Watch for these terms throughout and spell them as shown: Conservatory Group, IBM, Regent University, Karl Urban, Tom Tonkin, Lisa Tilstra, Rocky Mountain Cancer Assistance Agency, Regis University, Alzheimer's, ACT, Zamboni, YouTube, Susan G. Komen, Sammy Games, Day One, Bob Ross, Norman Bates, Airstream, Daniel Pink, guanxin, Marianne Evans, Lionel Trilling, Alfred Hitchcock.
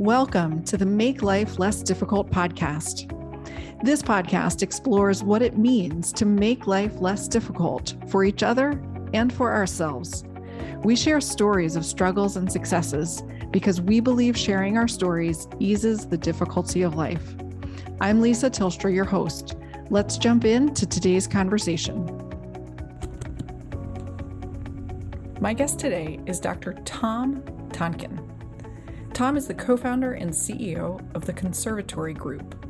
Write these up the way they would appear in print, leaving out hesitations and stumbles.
Welcome to the Make Life Less Difficult podcast. This podcast explores what it means to make life less difficult for each other and for ourselves. We share stories of struggles and successes because we believe sharing our stories eases the difficulty of life. I'm Lisa Tilstra, your host. Let's jump into today's conversation. My guest today is Dr. Tom Tonkin. Tom is the co-founder and CEO of the Conservatory Group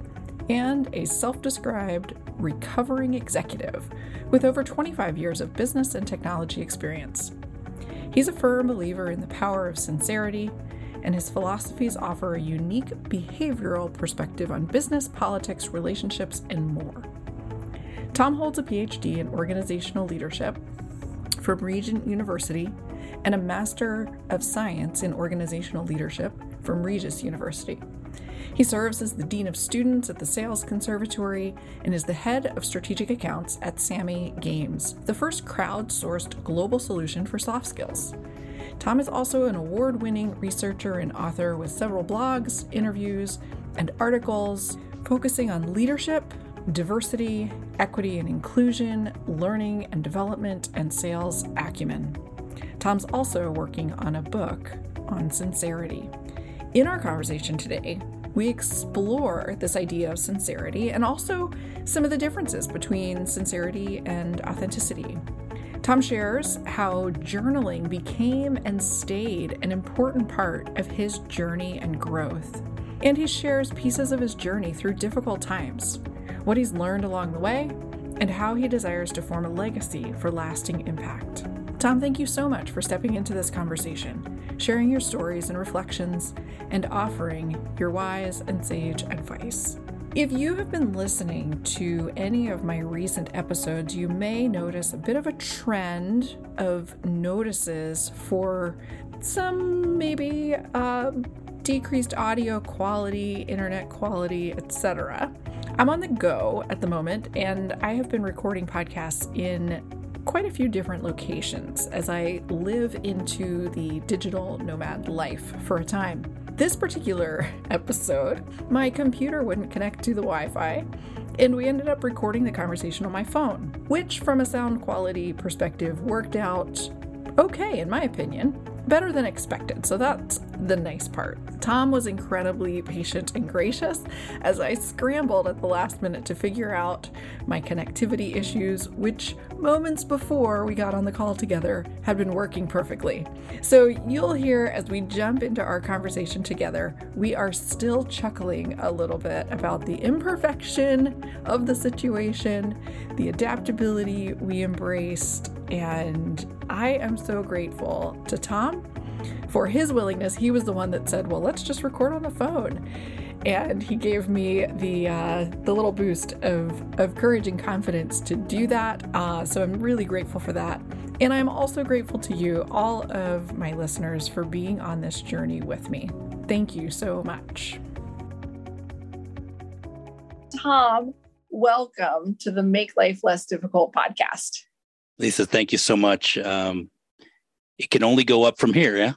and a self-described recovering executive with over 25 years of business and technology experience. He's a firm believer in the power of sincerity, and his philosophies offer a unique behavioral perspective on business, politics, relationships, and more. Tom holds a PhD in organizational leadership from Regent University and a Master of Science in Organizational Leadership from Regis University. He serves as the Dean of Students at the Sales Conservatory and is the head of strategic accounts at Sammy Games, the first crowdsourced global solution for soft skills. Tom is also an award-winning researcher and author with several blogs, interviews, and articles focusing on leadership, diversity, equity and inclusion, learning and development, and sales acumen. Tom's also working on a book on sincerity. In our conversation today, we explore this idea of sincerity and also some of the differences between sincerity and authenticity. Tom shares how journaling became and stayed an important part of his journey and growth. And he shares pieces of his journey through difficult times, what he's learned along the way, and how he desires to form a legacy for lasting impact. Tom, thank you so much for stepping into this conversation, sharing your stories and reflections, and offering your wise and sage advice. If you have been listening to any of my recent episodes, you may notice a bit of a trend of notices for some maybe decreased audio quality, internet quality, etc. I'm on the go at the moment, and I have been recording podcasts in quite a few different locations as I live into the digital nomad life for a time. This particular episode, my computer wouldn't connect to the Wi-Fi, and we ended up recording the conversation on my phone, which from a sound quality perspective worked out okay, in my opinion, better than expected. So that's the nice part. Tom was incredibly patient and gracious as I scrambled at the last minute to figure out my connectivity issues, which moments before we got on the call together had been working perfectly. So you'll hear as we jump into our conversation together, we are still chuckling a little bit about the imperfection of the situation, the adaptability we embraced, and I am so grateful to Tom for his willingness. He was the one that said, well, let's just record on the phone. And he gave me the little boost of courage and confidence to do that. So I'm really grateful for that. And I'm also grateful to you, all of my listeners, for being on this journey with me. Thank you so much. Tom, welcome to the Make Life Less Difficult podcast. Lisa, thank you so much. It can only go up from here, yeah?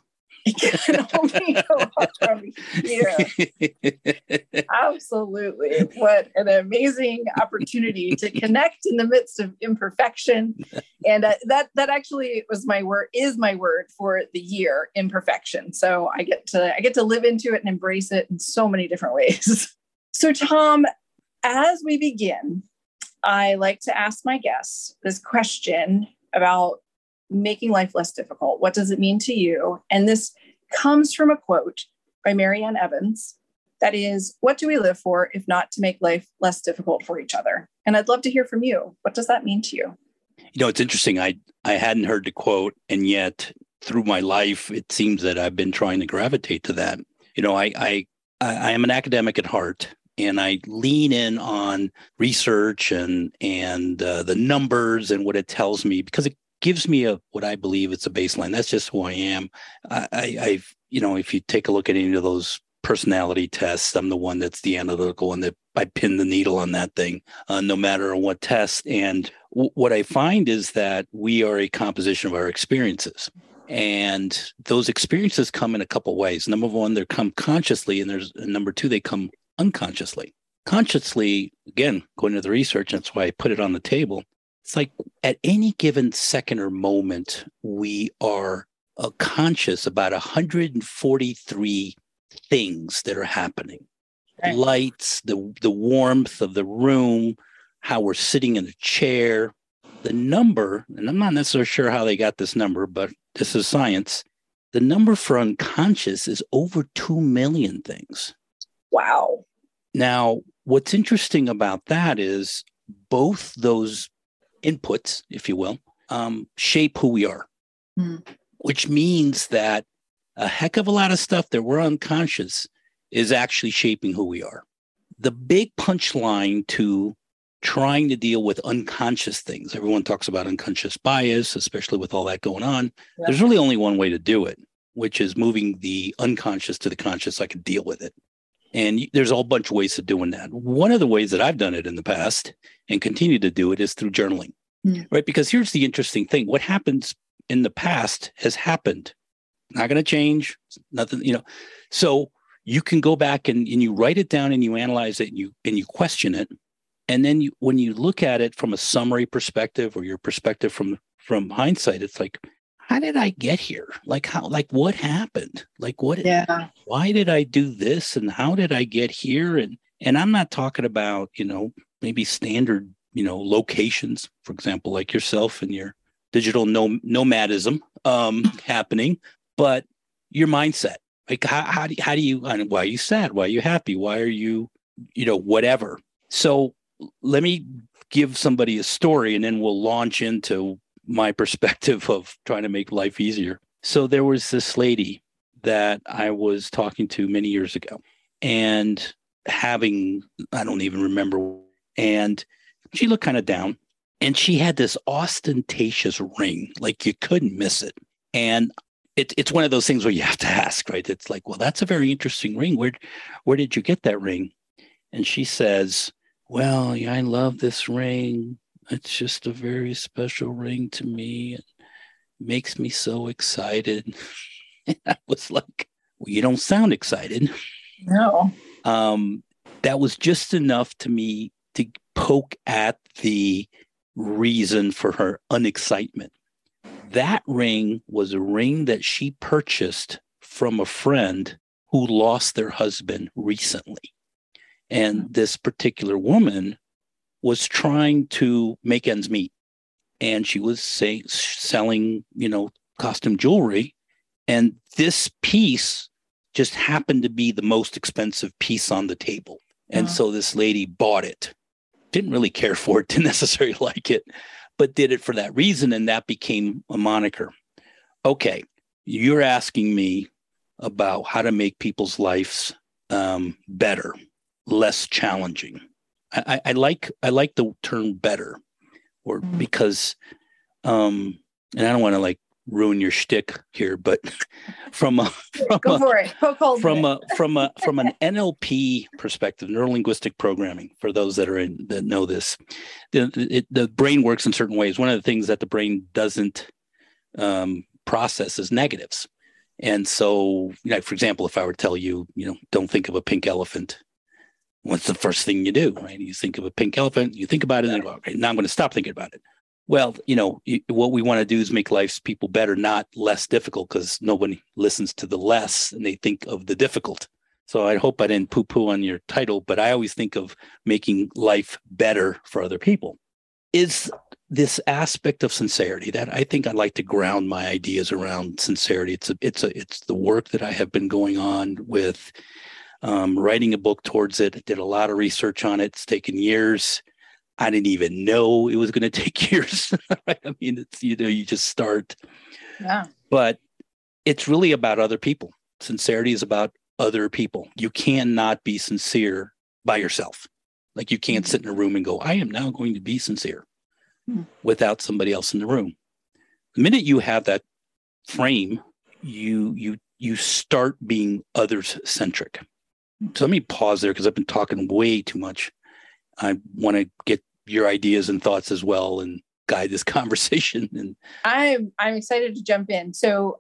It can only go up from here. Absolutely. What an amazing opportunity to connect in the midst of imperfection. And that actually was my word for the year, imperfection. So I get to live into it and embrace it in so many different ways. So Tom, as we begin, I like to ask my guests this question about making life less difficult. What does it mean to you? And this comes from a quote by Marianne Evans. That is, what do we live for if not to make life less difficult for each other? And I'd love to hear from you. What does that mean to you? You know, it's interesting. I hadn't heard the quote, and yet through my life, it seems that I've been trying to gravitate to that. You know, I am an academic at heart. And I lean in on research and the numbers and what it tells me, because it gives me what I believe it's a baseline. That's just who I am. I've if you take a look at any of those personality tests, I'm the one that's the analytical one that I pin the needle on that thing, no matter what test. And what I find is that we are a composition of our experiences. And those experiences come in a couple ways. Number one, they come consciously, and number two, they come unconsciously. Consciously, again, going to the research, that's why I put it on the table. It's like at any given second or moment, we are conscious about 143 things that are happening. Right. Lights, the warmth of the room, how we're sitting in a chair, the number, and I'm not necessarily sure how they got this number, but this is science. The number for unconscious is over 2 million things. Wow. Now, what's interesting about that is both those inputs, if you will, shape who we are, which means that a heck of a lot of stuff that we're unconscious is actually shaping who we are. The big punchline to trying to deal with unconscious things. Everyone talks about unconscious bias, especially with all that going on. Yep. There's really only one way to do it, which is moving the unconscious to the conscious so I can deal with it. And there's a whole bunch of ways of doing that. One of the ways that I've done it in the past and continue to do it is through journaling, right? Because here's the interesting thing. What happens in the past has happened. Not going to change, nothing, you know. So you can go back and you write it down and you analyze it and you question it. And then when you look at it from a summary perspective or your perspective from hindsight, it's like, how did I get here? Like how? Like what happened? Like what? Yeah. Why did I do this? And how did I get here? And I'm not talking about, you know, maybe standard, you know, locations, for example, like yourself and your digital nomadism happening, but your mindset. Like how do you? Why are you sad? Why are you happy? Why are you, you know, whatever? So. Let me give somebody a story and then we'll launch into my perspective of trying to make life easier. So there was this lady that I was talking to many years ago and having, I don't even remember. And she looked kind of down and she had this ostentatious ring, like you couldn't miss it. And it's one of those things where you have to ask, right? It's like, well, that's a very interesting ring. Where did you get that ring? And she says, well, yeah, I love this ring. It's just a very special ring to me. It makes me so excited. And I was like, well, you don't sound excited. No. That was just enough to me to poke at the reason for her unexcitement. That ring was a ring that she purchased from a friend who lost their husband recently. And this particular woman was trying to make ends meet. And she was selling, you know, costume jewelry. And this piece just happened to be the most expensive piece on the table. And so this lady bought it. Didn't really care for it, didn't necessarily like it, but did it for that reason. And that became a moniker. Okay, you're asking me about how to make people's lives better. Less challenging. I like the term better, or because, and I don't want to like ruin your shtick here, but from an NLP perspective, neuro-linguistic programming. For those that know this, the brain works in certain ways. One of the things that the brain doesn't process is negatives, and so, you know, for example, if I were to tell you, you know, don't think of a pink elephant. What's the first thing you do, right? You think of a pink elephant, you think about it, and then go, okay, now I'm going to stop thinking about it. Well, you know, what we want to do is make life's people better, not less difficult, because nobody listens to the less and they think of the difficult. So I hope I didn't poo-poo on your title, but I always think of making life better for other people. Is this aspect of sincerity that I think I'd like to ground my ideas around sincerity. It's the work that I have been going on with. Writing a book towards it. I did a lot of research on it. It's taken years. I didn't even know it was going to take years. Right? I mean, it's, you know, you just start. Yeah. But it's really about other people. Sincerity is about other people. You cannot be sincere by yourself. Like you can't sit in a room and go, I am now going to be sincere without somebody else in the room. The minute you have that frame, you start being others-centric. So let me pause there because I've been talking way too much. I want to get your ideas and thoughts as well. And guide this conversation. And I'm excited to jump in. So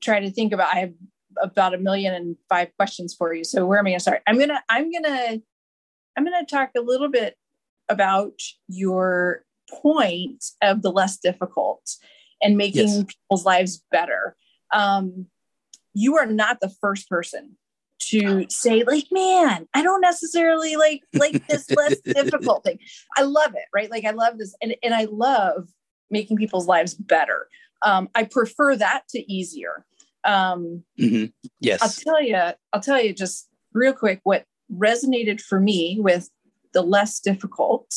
try to think about, I have about 1,005,005 questions for you. So where am I going to start? I'm going to talk a little bit about your point of the less difficult and making yes. people's lives better. You are not the first person to say, like, man, I don't necessarily like this less difficult thing. I love it, right? Like, I love this. And I love making people's lives better. I prefer that to easier. Mm-hmm. Yes. I'll tell you just real quick what resonated for me with the less difficult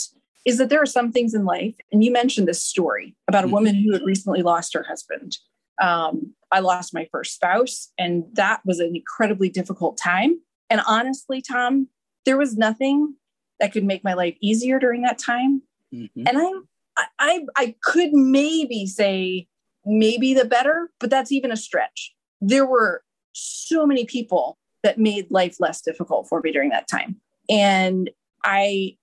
is that there are some things in life. And you mentioned this story about a woman who had recently lost her husband. I lost my first spouse, and that was an incredibly difficult time. And honestly, Tom, there was nothing that could make my life easier during that time. Mm-hmm. And I could maybe say maybe the better, but that's even a stretch. There were so many people that made life less difficult for me during that time. And I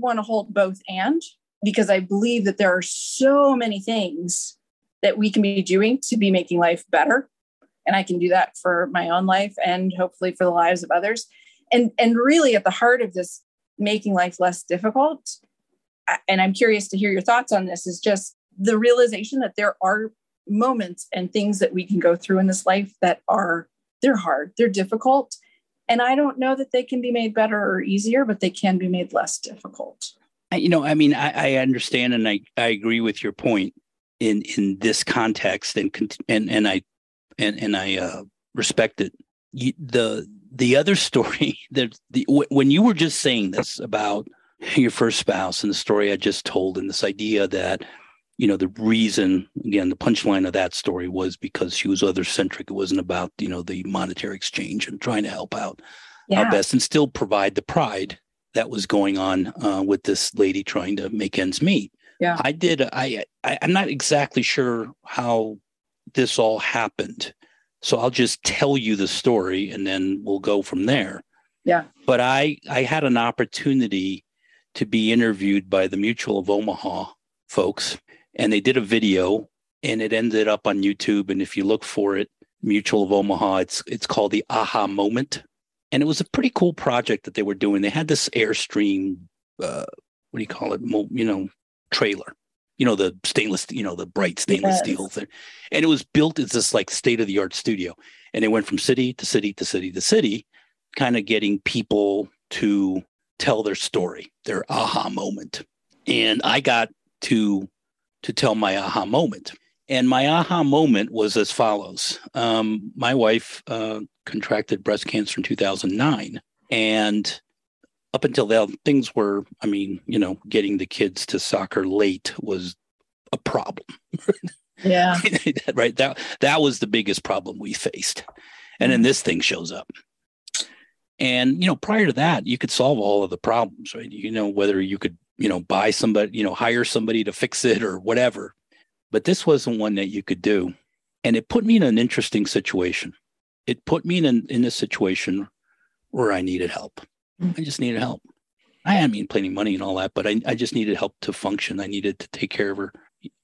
want to hold both, and because I believe that there are so many things that we can be doing to be making life better. And I can do that for my own life and hopefully for the lives of others. And really at the heart of this making life less difficult, and I'm curious to hear your thoughts on this, is just the realization that there are moments and things that we can go through in this life that are, they're hard, they're difficult. And I don't know that they can be made better or easier, but they can be made less difficult. You know, I mean, I understand, and I agree with your point in this context, and I respect it. The other story that when you were just saying this about your first spouse and the story I just told, and this idea that, you know, the reason, again, the punchline of that story was because she was other-centric. It wasn't about, you know, the monetary exchange and trying to help out our best and still provide the pride that was going on with this lady trying to make ends meet. Yeah, I'm not exactly sure how this all happened. So I'll just tell you the story and then we'll go from there. Yeah. But I had an opportunity to be interviewed by the Mutual of Omaha folks, and they did a video, and it ended up on YouTube. And if you look for it, Mutual of Omaha, it's called the Aha Moment. And it was a pretty cool project that they were doing. They had this Airstream, what do you call it? You know, trailer, you know, the stainless, you know, the bright stainless steel thing. And it was built as this like state-of-the-art studio. And it went from city to city to city to city, kind of getting people to tell their story, their aha moment. And I got to tell my aha moment. And my aha moment was as follows. My wife contracted breast cancer in 2009. And up until then, things were, I mean, you know, getting the kids to soccer late was a problem. Yeah. Right. That was the biggest problem we faced. And then this thing shows up. And, you know, prior to that, you could solve all of the problems, right? You know, whether you could, you know, buy somebody, you know, hire somebody to fix it or whatever. But this wasn't one that you could do. And it put me in an interesting situation. It put me in a situation where I needed help. I just needed help. I hadn't been planning money and all that, but I just needed help to function. I needed to take care of her.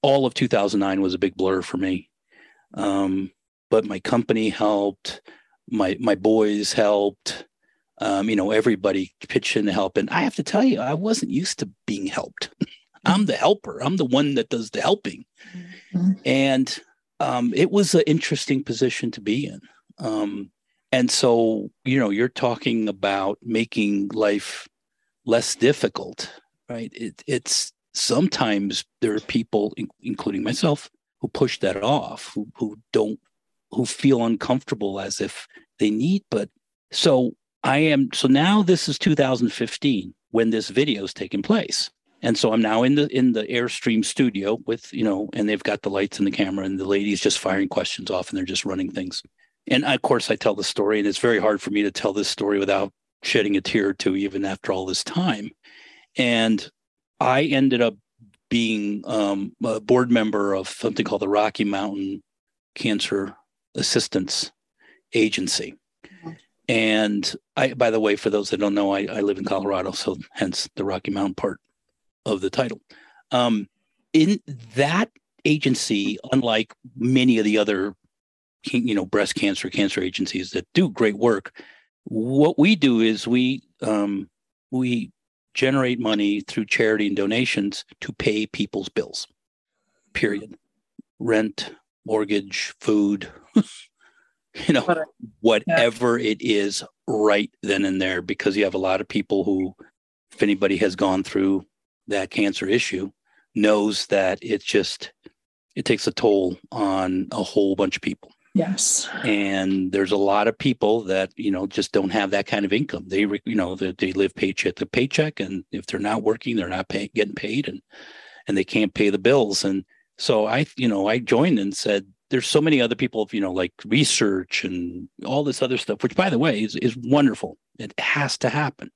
All of 2009 was a big blur for me. But my company helped. My boys helped. You know, everybody pitched in to help. And I have to tell you, I wasn't used to being helped. I'm the helper. I'm the one that does the helping. Mm-hmm. And it was an interesting position to be in. And so, you know, you're talking about making life less difficult, right? It's sometimes there are people, including myself, who push that off, who feel uncomfortable as if they need. But so now this is 2015 when this video is taking place. And so I'm now in the Airstream studio with, you know, and they've got the lights and the camera, and the lady's just firing questions off, and they're just running things. And of course, I tell the story, and it's very hard for me to tell this story without shedding a tear or two, even after all this time. And I ended up being a board member of something called the Rocky Mountain Cancer Assistance Agency. And I, by the way, for those that don't know, I live in Colorado, so hence the Rocky Mountain part of the title. in that agency, unlike many of the other, you know, breast cancer agencies that do great work, what we do is we generate money through charity and donations to pay people's bills, period. Rent, mortgage, food, you know, whatever it is right then and there, because you have a lot of people who, if anybody has gone through that cancer issue, knows that it takes a toll on a whole bunch of people. Yes. And there's a lot of people that, you know, just don't have that kind of income. They, you know, they live paycheck to paycheck. And if they're not working, they're not getting paid and they can't pay the bills. And so I joined and said, there's so many other people, you know, like research and all this other stuff, which by the way is wonderful. It has to happen.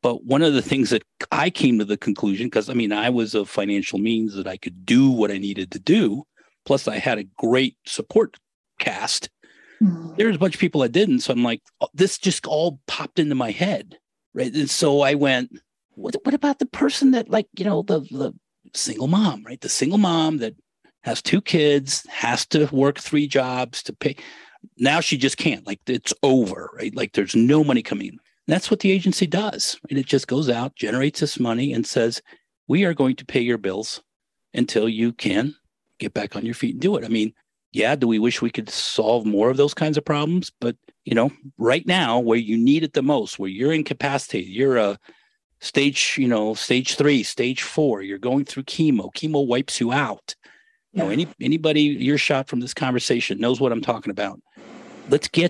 But one of the things that I came to the conclusion, because I mean, I was of financial means that I could do what I needed to do. Plus I had a great support cast. Mm. There's a bunch of people that didn't. So I'm like, oh, this just all popped into my head. Right. And so I went, what about the person that, like, you know, the single mom, right? The single mom that has two kids, has to work three jobs to pay. Now she just can't, like, it's over, right? Like there's no money coming in. That's what the agency does. And it just goes out, generates this money and says, we are going to pay your bills until you can get back on your feet and do it. I mean, yeah, do we wish we could solve more of those kinds of problems? But, you know, right now where you need it the most, where you're incapacitated, you're a stage, you know, stage 3, stage 4, you're going through chemo wipes you out. You know, anybody earshot from this conversation knows what I'm talking about. Let's make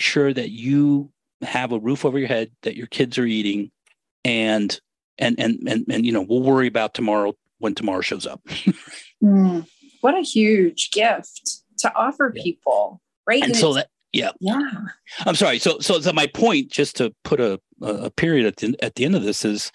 sure that you have a roof over your head, that your kids are eating, and you know, we'll worry about tomorrow when tomorrow shows up. Mm, what a huge gift to offer people, right? And so that, yeah. I'm sorry. So my point, just to put a period at the end of this, is,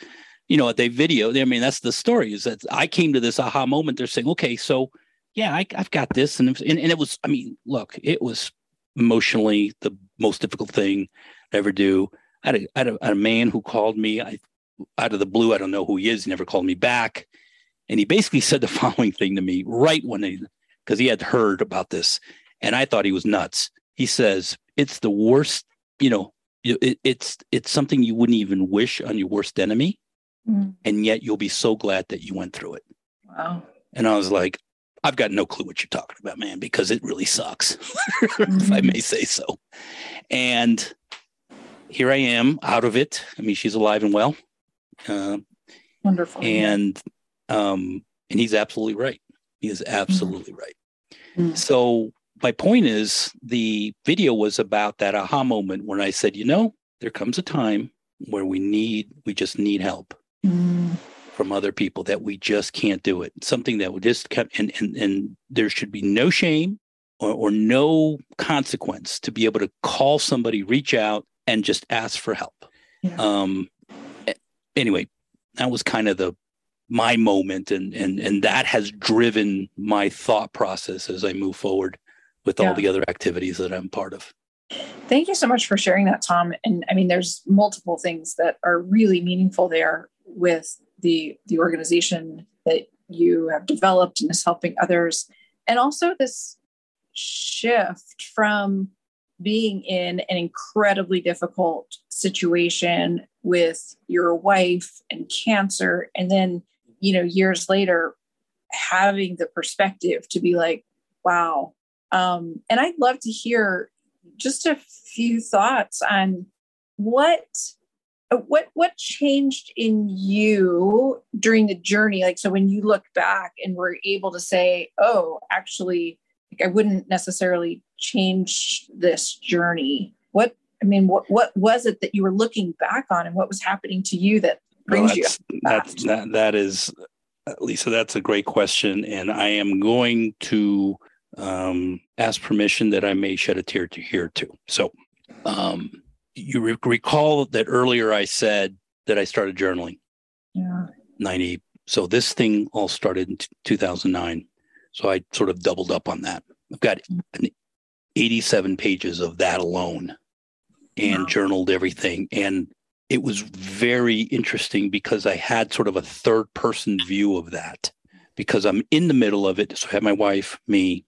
you know, they video. I mean, that's the story. Is that I came to this aha moment. They're saying, okay, so yeah, I've got this, and it was. I mean, look, it was emotionally the most difficult thing I ever do. I had a man who called me out of the blue. I don't know who he is. He never called me back. And he basically said the following thing to me right because he had heard about this and I thought he was nuts. He says, it's the worst, you know, it's something you wouldn't even wish on your worst enemy. Mm. And yet you'll be so glad that you went through it. Wow. And I was like, I've got no clue what you're talking about, man, because it really sucks, mm-hmm. if I may say so. And here I am out of it. I mean, she's alive and well. Wonderful. And he's absolutely right. He is absolutely mm-hmm. right. Mm-hmm. So my point is, the video was about that aha moment when I said, you know, there comes a time where we just need help. Mm-hmm. From other people, that we just can't do it. Something that would just come, and there should be no shame or no consequence to be able to call somebody, reach out, and just ask for help. Yeah. Anyway, that was kind of my moment, and that has driven my thought process as I move forward with all the other activities that I'm part of. Thank you so much for sharing that, Tom. And I mean, there's multiple things that are really meaningful there with the organization that you have developed and is helping others. And also this shift from being in an incredibly difficult situation with your wife and cancer. And then, you know, years later, having the perspective to be like, wow. And I'd love to hear just a few thoughts on what changed in you during the journey? Like, so when you look back and were able to say, oh, actually, like, I wouldn't necessarily change this journey. What was it that you were looking back on, and what was happening to you that brings you back? That is, Lisa, that's a great question. And I am going to ask permission that I may shed a tear to here too. So, you recall that earlier I said that I started journaling. Yeah. 90. So this thing all started in 2009. So I sort of doubled up on that. I've got 87 pages of that alone, and journaled everything. And it was very interesting because I had sort of a third person view of that, because I'm in the middle of it. So I had my wife, me,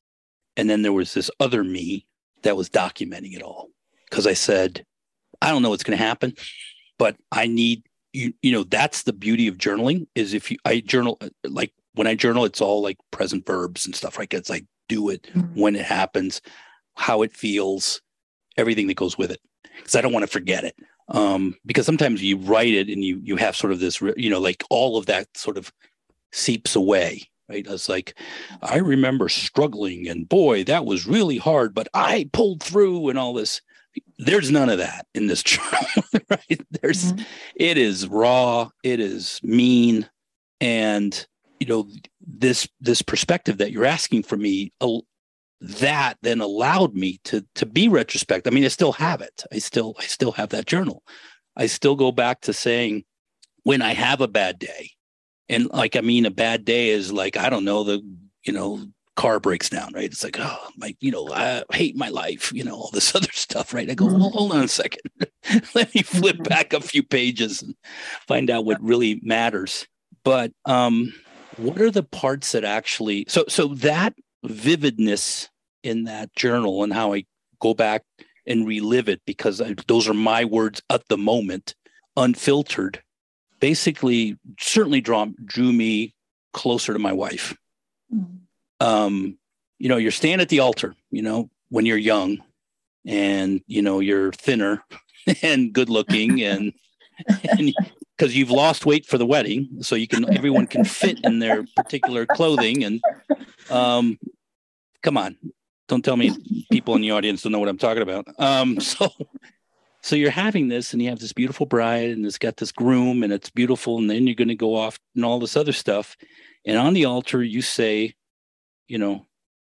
and then there was this other me that was documenting it all. Because I said, I don't know what's going to happen, but I need, you know, that's the beauty of journaling is I journal, like when I journal, it's all like present verbs and stuff, right? It's like do it, when it happens, how it feels, everything that goes with it. Because I don't want to forget it. Because sometimes you write it and you have sort of this, you know, like all of that sort of seeps away, right? It's like, I remember struggling and boy, that was really hard, but I pulled through and all this. There's none of that in this journal, right? It is raw, it is mean. And, you know, this perspective that you're asking for me, that then allowed me to be retrospective. I mean, I still have it. I still have that journal. I still go back to saying when I have a bad day, and like, I mean, a bad day is like, I don't know, car breaks down, right? It's like, oh, my, I hate my life, all this other stuff, right? I go, well, hold on a second. Let me flip back a few pages and find out what really matters. But what are the parts that actually, so that vividness in that journal and how I go back and relive it, because those are my words at the moment, unfiltered, basically certainly drew me closer to my wife. You're standing at the altar, when you're young and, you're thinner and good looking and because you've lost weight for the wedding. So everyone can fit in their particular clothing. And come on, don't tell me people in the audience don't know what I'm talking about. So you're having this and you have this beautiful bride and it's got this groom and it's beautiful. And then you're going to go off and all this other stuff. And on the altar, you say,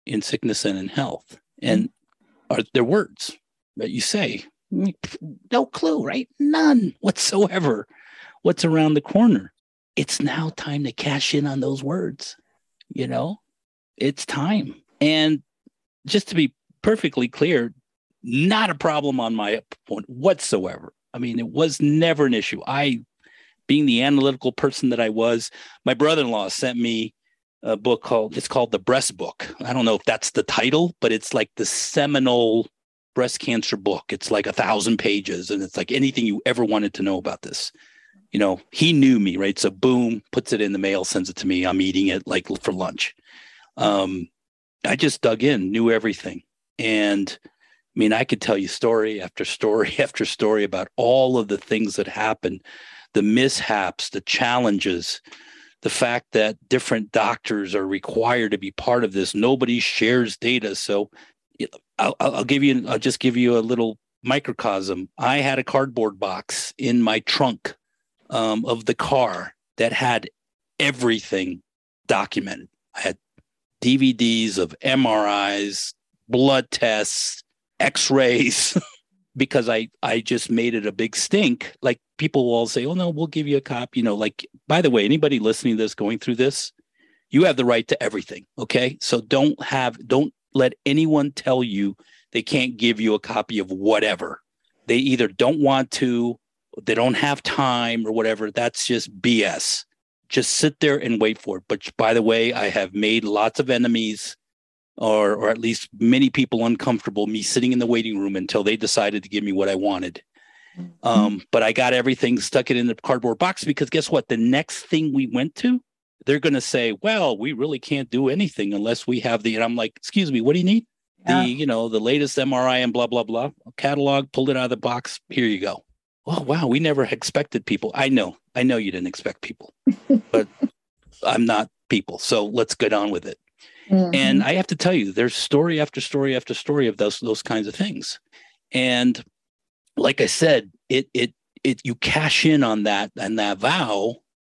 in sickness and in health. And are there words that you say? No clue, right? None whatsoever. What's around the corner? It's now time to cash in on those words. It's time. And just to be perfectly clear, not a problem on my point whatsoever. I mean, it was never an issue. I, being the analytical person that I was, my brother-in-law sent me a book called The Breast Book. I don't know if that's the title, but it's like the seminal breast cancer book. It's like 1,000 pages and it's like anything you ever wanted to know about this. He knew me, right? So boom, puts it in the mail, sends it to me. I'm eating it like for lunch. I just dug in, knew everything. And I mean, I could tell you story after story after story about all of the things that happened, the mishaps, the challenges, the fact that different doctors are required to be part of this. Nobody shares data. So I'll just give you a little microcosm. I had a cardboard box in my trunk of the car that had everything documented. I had DVDs of MRIs, blood tests, x-rays, because I just made it a big stink. Like people will all say, oh no, we'll give you a copy. By the way, anybody listening to this, going through this, you have the right to everything. Okay. So don't let anyone tell you they can't give you a copy of whatever. They either don't want to, they don't have time or whatever. That's just BS. Just sit there and wait for it. But by the way, I have made lots of enemies or at least many people uncomfortable, me sitting in the waiting room until they decided to give me what I wanted. But I got everything, stuck it in the cardboard box, because guess what? The next thing we went to, they're going to say, well, we really can't do anything unless we have the, and I'm like, excuse me, what do you need? Yeah. The latest MRI and blah, blah, blah catalog, pulled it out of the box. Here you go. Oh, wow. We never expected people. I know you didn't expect people, but I'm not people. So let's get on with it. Mm-hmm. And I have to tell you, there's story after story after story of those kinds of things. And like I said, it you cash in on that and that vow,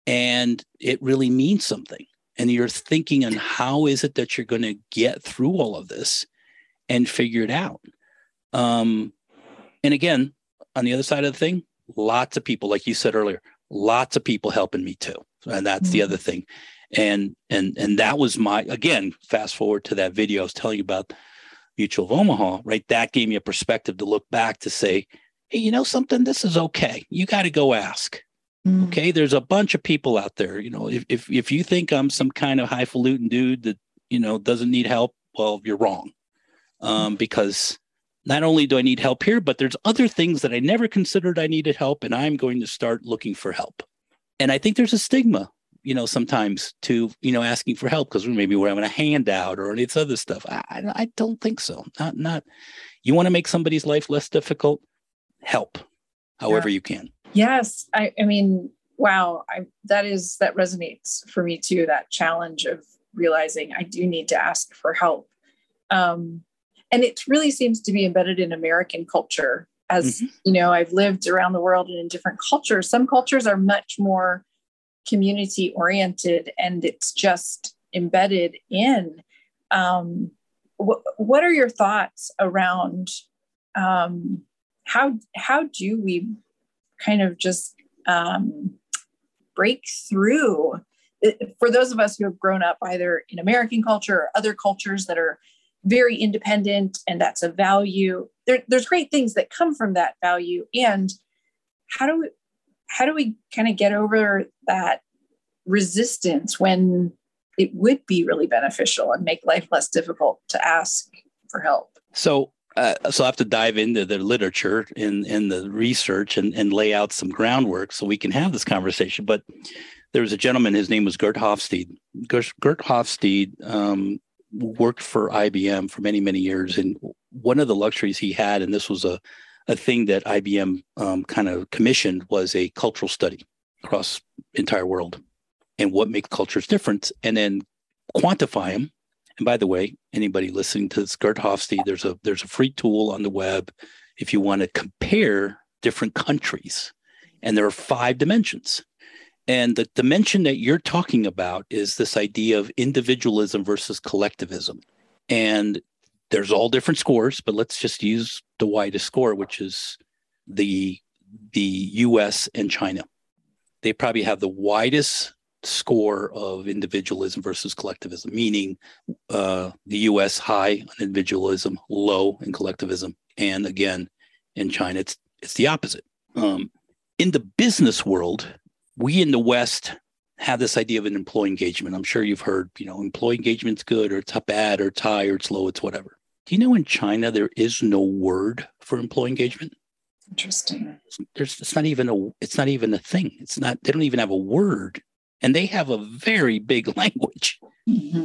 and it really means something. And you're thinking on how is it that you're going to get through all of this and figure it out. And again, on the other side of the thing, lots of people, like you said earlier, lots of people helping me too. And that's the other thing. And that was my, again, fast forward to that video I was telling you about, Mutual of Omaha, right? That gave me a perspective to look back to say, hey, you know something, this is okay. You got to go ask. Okay, there's a bunch of people out there. You know, if you think I'm some kind of highfalutin dude that, you know, doesn't need help, well, you're wrong. Because not only do I need help here, but there's other things that I never considered I needed help, and I'm going to start looking for help. And I think there's a stigma, you know, sometimes to, you know, asking for help because maybe we're having a handout or any other stuff. I don't think so. Not you want to make somebody's life less difficult, help however you can. Yes. I mean, wow. That resonates for me too. That challenge of realizing I do need to ask for help. And it really seems to be embedded in American culture. As you know, I've lived around the world and in different cultures. Some cultures are much more community oriented, and it's just embedded in. What are your thoughts around how do we kind of just break through? For those of us who have grown up either in American culture or other cultures that are very independent, and that's a value, there's great things that come from that value. And how do we kind of get over that resistance when it would be really beneficial and make life less difficult to ask for help? So I have to dive into the literature and the research and lay out some groundwork so we can have this conversation. But there was a gentleman, his name was Gert Hofstede. Gert Hofstede worked for IBM for many, many years. And one of the luxuries he had, and this was a thing that IBM kind of commissioned, was a cultural study across the entire world and what makes cultures different, and then quantify them. And by the way, anybody listening to this, Gert Hofstede, there's a free tool on the web if you want to compare different countries. And there are 5 dimensions. And the dimension that you're talking about is this idea of individualism versus collectivism. And there's all different scores, but let's just use the widest score, which is the US and China. They probably have the widest score of individualism versus collectivism, meaning the US high on individualism, low in collectivism. And again, in China, it's the opposite. In the business world, we in the West have this idea of an employee engagement. I'm sure you've heard, you know, employee engagement's good, or it's bad, or it's high, or it's low, it's whatever. Do you know in China, there is no word for employee engagement? Interesting. It's not even a thing. They don't even have a word. And they have a very big language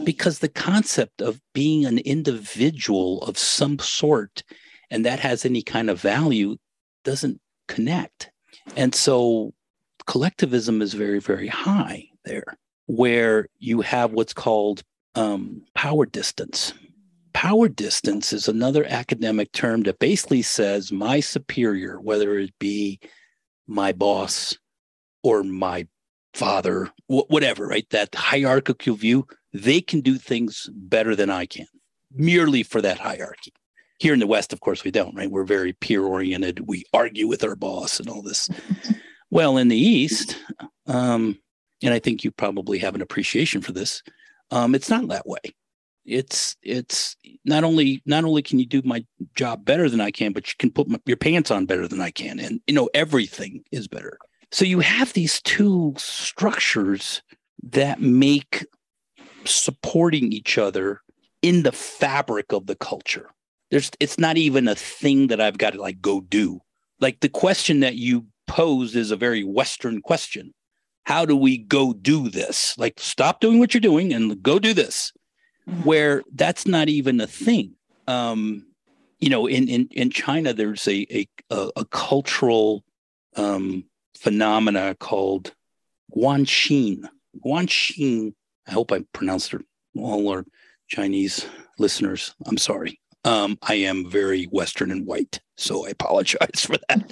because the concept of being an individual of some sort, and that has any kind of value, doesn't connect. And so collectivism is very, very high there, where you have what's called power distance. Power distance is another academic term that basically says my superior, whether it be my boss or my father, whatever, right? That hierarchical view, they can do things better than I can, merely for that hierarchy. Here in the West, of course, we don't, right? We're very peer-oriented. We argue with our boss and all this. Well, in the East, and I think you probably have an appreciation for this, it's not that way. It's not only can you do my job better than I can, but you can put your pants on better than I can, and you know everything is better. So you have these two structures that make supporting each other in the fabric of the culture. It's not even a thing that I've got to like go do. Like the question that you posed is a very Western question. How do we go do this? Like stop doing what you're doing and go do this, where that's not even a thing. You know, in China, there's a cultural phenomena called guanxin. Guanxin, I hope I pronounced it. All our Chinese listeners, I'm sorry. I am very Western and white, so I apologize for that.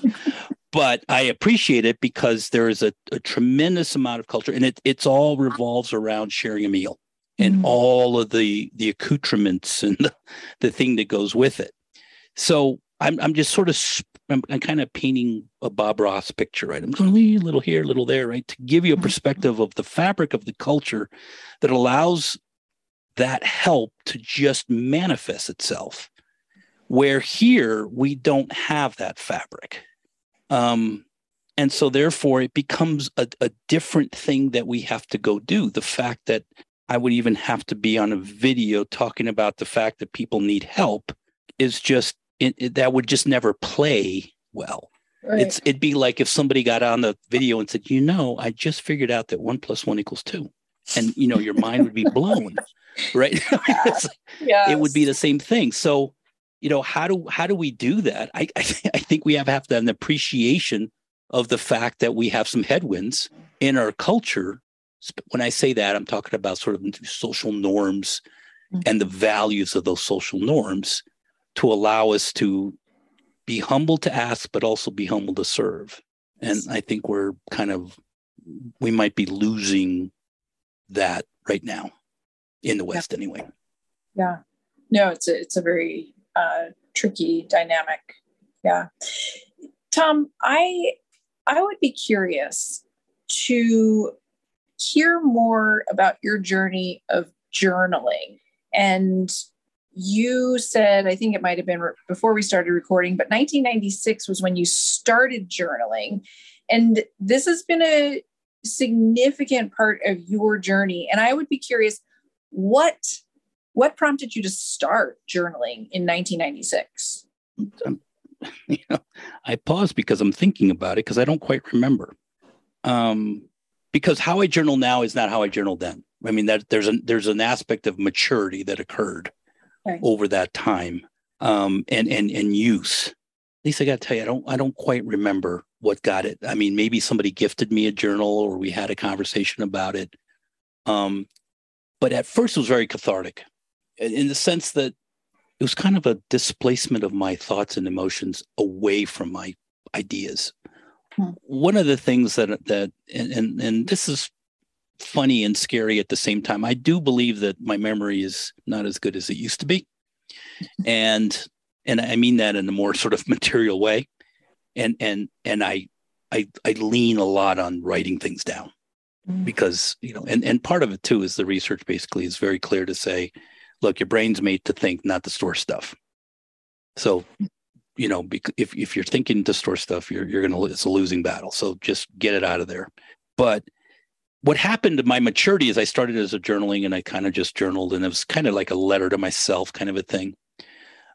But I appreciate it because there is a tremendous amount of culture, and it's all revolves around sharing a meal and all of the accoutrements and the thing that goes with it. So I'm just sort of I'm kind of painting a Bob Ross picture, right? I'm going a little here, a little there, right? To give you a perspective of the fabric of the culture that allows that help to just manifest itself, where here we don't have that fabric. And so therefore, it becomes a different thing that we have to go do. The fact that I would even have to be on a video talking about the fact that people need help is just, that would just never play well. Right. It'd be like if somebody got on the video and said, I just figured out that 1 + 1 = 2. And, your mind would be blown, right? Yes. It would be the same thing. So, how do we do that? I think we have to have an appreciation of the fact that we have some headwinds in our culture. When I say that, I'm talking about sort of social norms and the values of those social norms to allow us to be humble to ask, but also be humble to serve. And I think we might be losing that right now in the West anyway. Yeah. No, it's a very tricky dynamic. Yeah. Tom, I would be curious to hear more about your journey of journaling. And you said, I think it might have been before we started recording, but 1996 was when you started journaling. And this has been a significant part of your journey. And I would be curious, what prompted you to start journaling in 1996? I pause because I'm thinking about it because I don't quite remember. Because how I journal now is not how I journaled then. I mean, that there's an aspect of maturity that occurred over that time and use. At least I got to tell you, I don't quite remember what got it. I mean, maybe somebody gifted me a journal or we had a conversation about it. But at first it was very cathartic in the sense that it was kind of a displacement of my thoughts and emotions away from my ideas. One of the things that this is funny and scary at the same time, I do believe that my memory is not as good as it used to be. And I mean that in a more sort of material way. And I lean a lot on writing things down because, and part of it too is the research basically is very clear to say, look, your brain's made to think, not to store stuff. So if you're thinking to store stuff, it's a losing battle. So just get it out of there. But what happened to my maturity is I started as a journaling and I kind of just journaled and it was kind of like a letter to myself kind of a thing.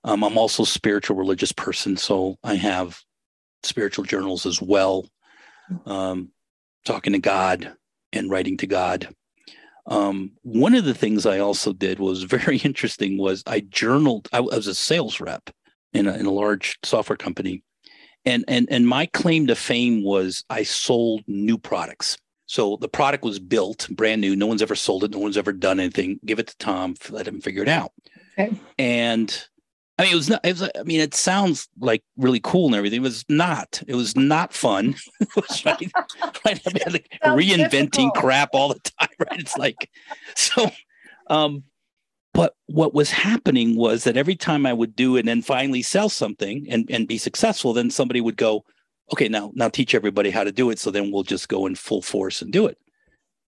I'm also a spiritual religious person, so I have spiritual journals as well, talking to God and writing to God. One of the things I also did was very interesting was I journaled. I was a sales rep in a large software company. And my claim to fame was I sold new products. So the product was built brand new. No one's ever sold it. No one's ever done anything. Give it to Tom, let him figure it out. Okay. And I mean, it sounds like really cool and everything. It was not fun. It was right. I mean, like reinventing crap all the time. Right. It's like, so, but what was happening was that every time I would do and then finally sell something and be successful, then somebody would go, okay, now teach everybody how to do it. So then we'll just go in full force and do it.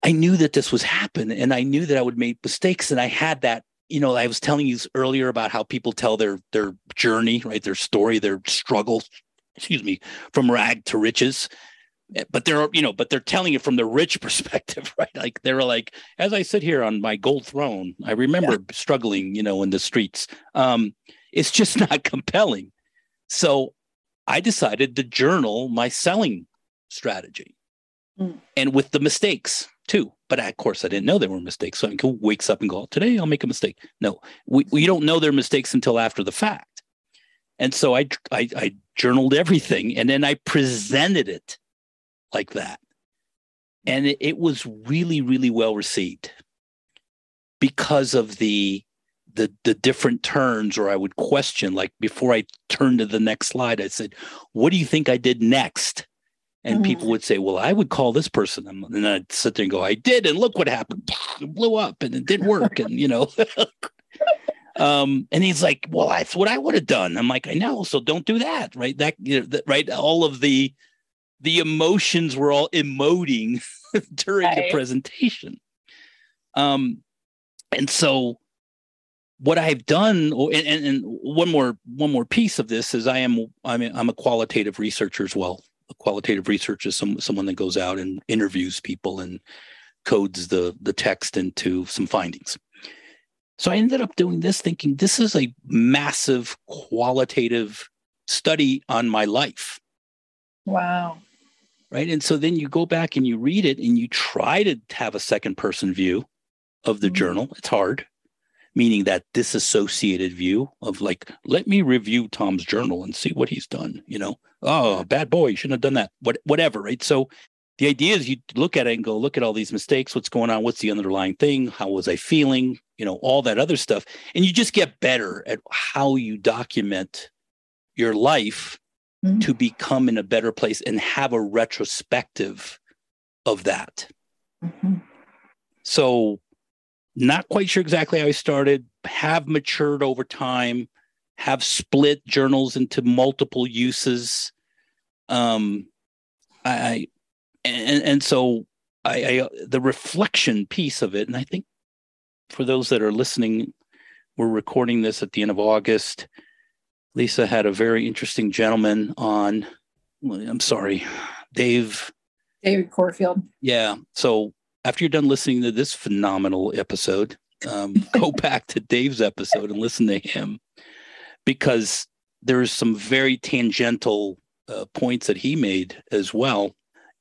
I knew that this was happening and I knew that I would make mistakes. And I had that, I was telling you earlier about how people tell their journey, right? Their story, their struggle, from rag to riches. But they're telling it from the rich perspective, right? Like they were like, as I sit here on my gold throne, I remember struggling, in the streets. It's just not compelling. So I decided to journal my selling strategy and with the mistakes too. But of course, I didn't know there were mistakes. So I could wake up and go, today I'll make a mistake. No, we don't know their mistakes until after the fact. And so I journaled everything and then I presented it like that. And it was really, really well received because of the different turns, or I would question, like before I turned to the next slide, I said, what do you think I did next? And people would say, well, I would call this person. And I'd sit there and go, I did. And look what happened. It blew up and it didn't work. And he's like, well, that's what I would have done. I'm like, I know. So don't do that. Right. That, right. All of the emotions were all emoting during the presentation. And so what I've done, and one more piece of this is I'm a qualitative researcher as well. qualitative research is someone that goes out and interviews people and codes the text into some findings. So I ended up doing this thinking this is a massive qualitative study on my life. Wow. Right. And so then you go back and you read it and you try to have a second person view of the journal. It's hard, meaning that disassociated view of like, let me review Tom's journal and see what he's done. You know, oh, bad boy, you shouldn't have done that. Whatever. Right. So the idea is you look at it and go, look at all these mistakes. What's going on? What's the underlying thing? How was I feeling? You know, all that other stuff. And you just get better at how you document your life to become in a better place and have a retrospective of that. Mm-hmm. So not quite sure exactly how I started, have matured over time, have split journals into multiple uses. So the reflection piece of it, and I think for those that are listening, we're recording this at the end of August. Lisa had a very interesting gentleman on, I'm sorry, David Corfield. Yeah. So after you're done listening to this phenomenal episode, go back to Dave's episode and listen to him, because there's some very tangential points that he made as well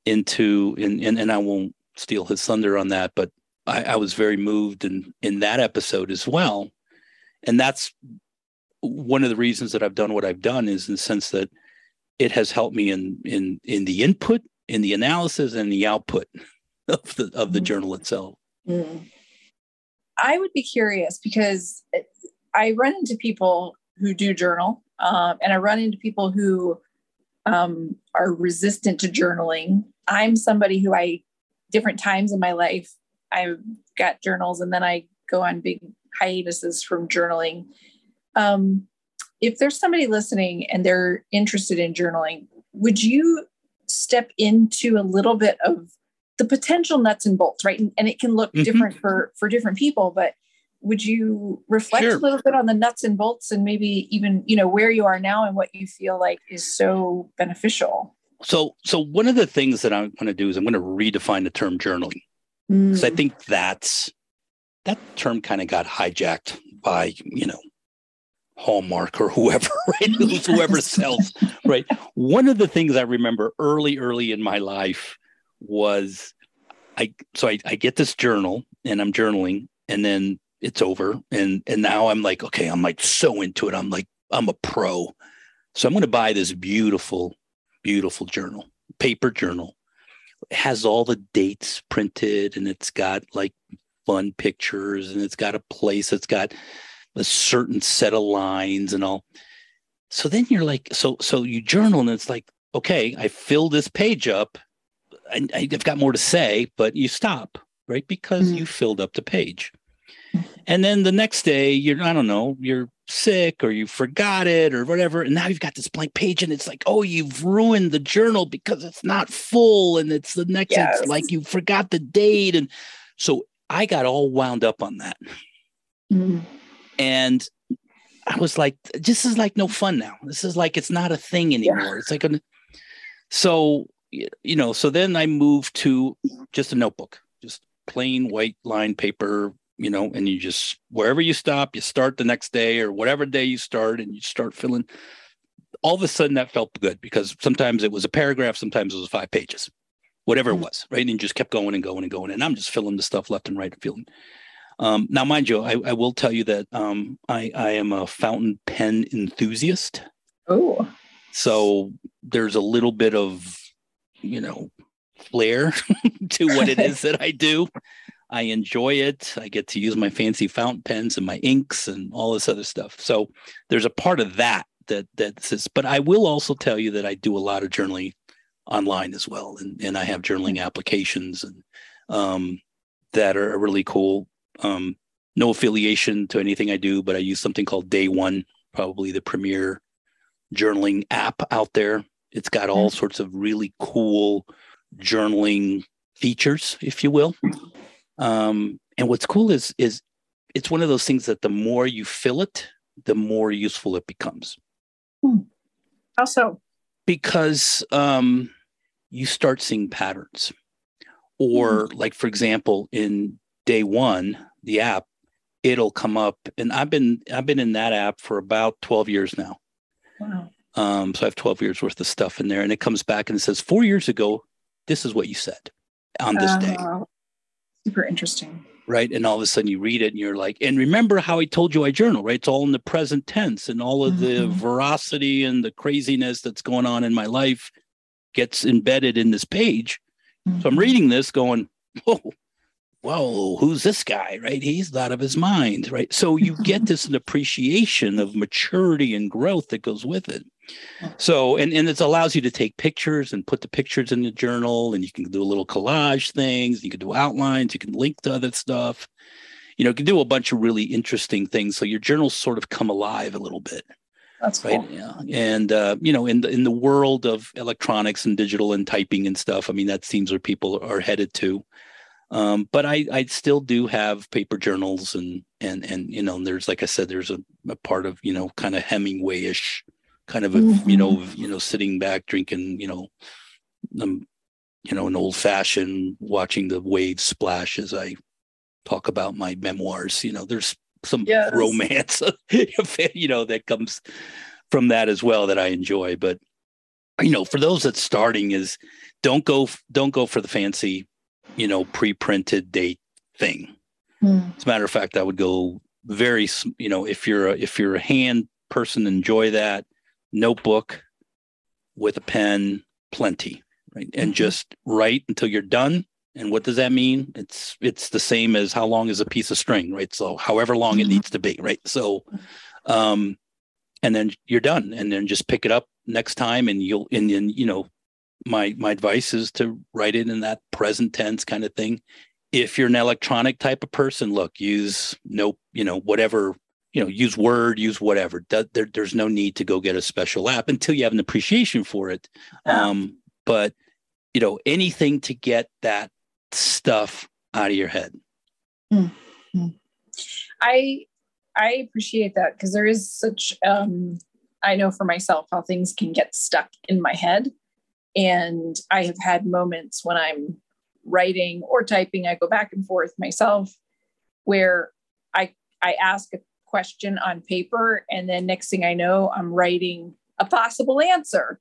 and I won't steal his thunder on that, but I was very moved in that episode as well. And that's one of the reasons that I've done what I've done is in the sense that it has helped me in the input, in the analysis, and the output of the journal itself. Mm. I would be curious because I run into people who do journal, and I run into people who are resistant to journaling. I'm somebody who different times in my life, I've got journals and then I go on big hiatuses from journaling. If there's somebody listening and they're interested in journaling, would you step into a little bit of the potential nuts and bolts, right? And it can look different for different people, but would you reflect a little bit on the nuts and bolts and maybe even, you know, where you are now and what you feel like is so beneficial? So one of the things that I'm going to do is I'm going to redefine the term journaling. Because I think that term kind of got hijacked by, you know, Hallmark or whoever, right? Yes. Whoever sells, right? One of the things I remember early in my life was I get this journal and I'm journaling and then it's over. And now I'm like, okay, I'm like so into it. I'm like, I'm a pro. So I'm going to buy this beautiful, beautiful journal, paper journal. It has all the dates printed and it's got like fun pictures and it's got a place that's got a certain set of lines and all. So then you're like, so you journal and it's like, okay, I fill this page up. I've got more to say, but you stop, right? Because you filled up the page. And then the next day you're sick or you forgot it or whatever. And now you've got this blank page and it's like, oh, you've ruined the journal because it's not full. And it's the next, it's like you forgot the date. And so I got all wound up on that. Mm. And I was like, this is like no fun now. This is like, it's not a thing anymore. Yeah. It's like, so then I moved to just a notebook, just plain white lined paper, you know, and you just, wherever you stop, you start the next day or whatever day you start and you start filling. All of a sudden that felt good because sometimes it was a paragraph. Sometimes it was 5 pages, whatever it was. Right. And you just kept going and going and going. And I'm just filling the stuff left and right and filling. Now, mind you, I will tell you that I am a fountain pen enthusiast. Oh, so there's a little bit of, you know, flair to what it is that I do. I enjoy it. I get to use my fancy fountain pens and my inks and all this other stuff. So there's a part of that says, but I will also tell you that I do a lot of journaling online as well. And I have journaling applications and that are really cool. No affiliation to anything I do, but I use something called Day One, probably the premier journaling app out there. It's got all sorts of really cool journaling features, if you will. And what's cool is it's one of those things that the more you fill it, the more useful it becomes. Also, Because you start seeing patterns. Or like, for example, in Day One, the app, it'll come up. And I've been in that app for about 12 years now. Wow. So I have 12 years worth of stuff in there. And it comes back and it says, 4 years ago, this is what you said on this day. Super interesting. Right. And all of a sudden you read it and you're like, and remember how I told you I journal, right? It's all in the present tense, and all of the veracity and the craziness that's going on in my life gets embedded in this page. So I'm reading this going, whoa, who's this guy, right? He's out of his mind, right? So you get this appreciation of maturity and growth that goes with it. So, and it allows you to take pictures and put the pictures in the journal, and you can do a little collage things, you can do outlines, you can link to other stuff, you can do a bunch of really interesting things. So your journals sort of come alive a little bit. That's cool. Right? Yeah. And, in the world of electronics and digital and typing and stuff, I mean, that seems where people are headed to. But I still do have paper journals and there's, like I said, there's a part of, kind of Hemingway-ish kind of, sitting back drinking, an old fashioned, watching the waves splash as I talk about my memoirs. There's some romance, that comes from that as well that I enjoy. But, for those that's starting is don't go for the fancy, pre-printed date thing. As a matter of fact, I would go very, if you're a hand person, enjoy that. Notebook with a pen, plenty, right? And just write until you're done. And what does that mean? It's the same as how long is a piece of string, right? So however long it needs to be, right? So, and then you're done, and then just pick it up next time. And my advice is to write it in that present tense kind of thing. If you're an electronic type of person, look, use whatever. Use Word, use whatever. There's no need to go get a special app until you have an appreciation for it. But, anything to get that stuff out of your head. Mm-hmm. I appreciate that, because there is such, I know for myself how things can get stuck in my head. And I have had moments when I'm writing or typing, I go back and forth myself, where I ask a question on paper, and then next thing I know, I'm writing a possible answer,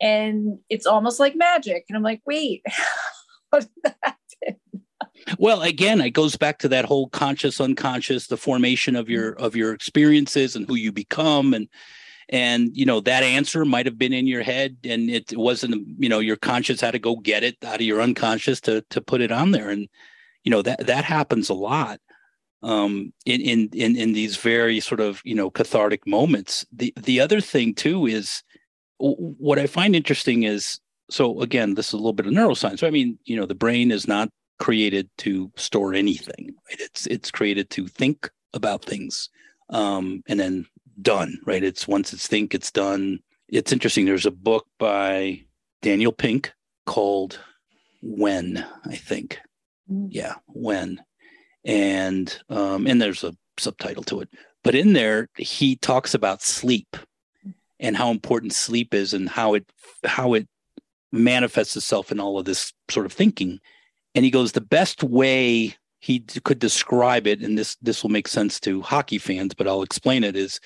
and it's almost like magic. And I'm like, wait, how did that happen? Well, again, it goes back to that whole conscious, unconscious, the formation of your experiences and who you become, and that answer might have been in your head, and it wasn't. Your conscious had to go get it out of your unconscious to put it on there, and that happens a lot. In these very sort of, cathartic moments. The other thing too is what I find interesting is, so again, this is a little bit of neuroscience. So, the brain is not created to store anything, right? It's created to think about things, and then done, right? It's once it's done. It's interesting. There's a book by Daniel Pink called When, I think. Yeah. When. And there's a subtitle to it, but in there he talks about sleep and how important sleep is and how it manifests itself in all of this sort of thinking. And he goes, the best way he could describe it, and this will make sense to hockey fans, but I'll explain it, is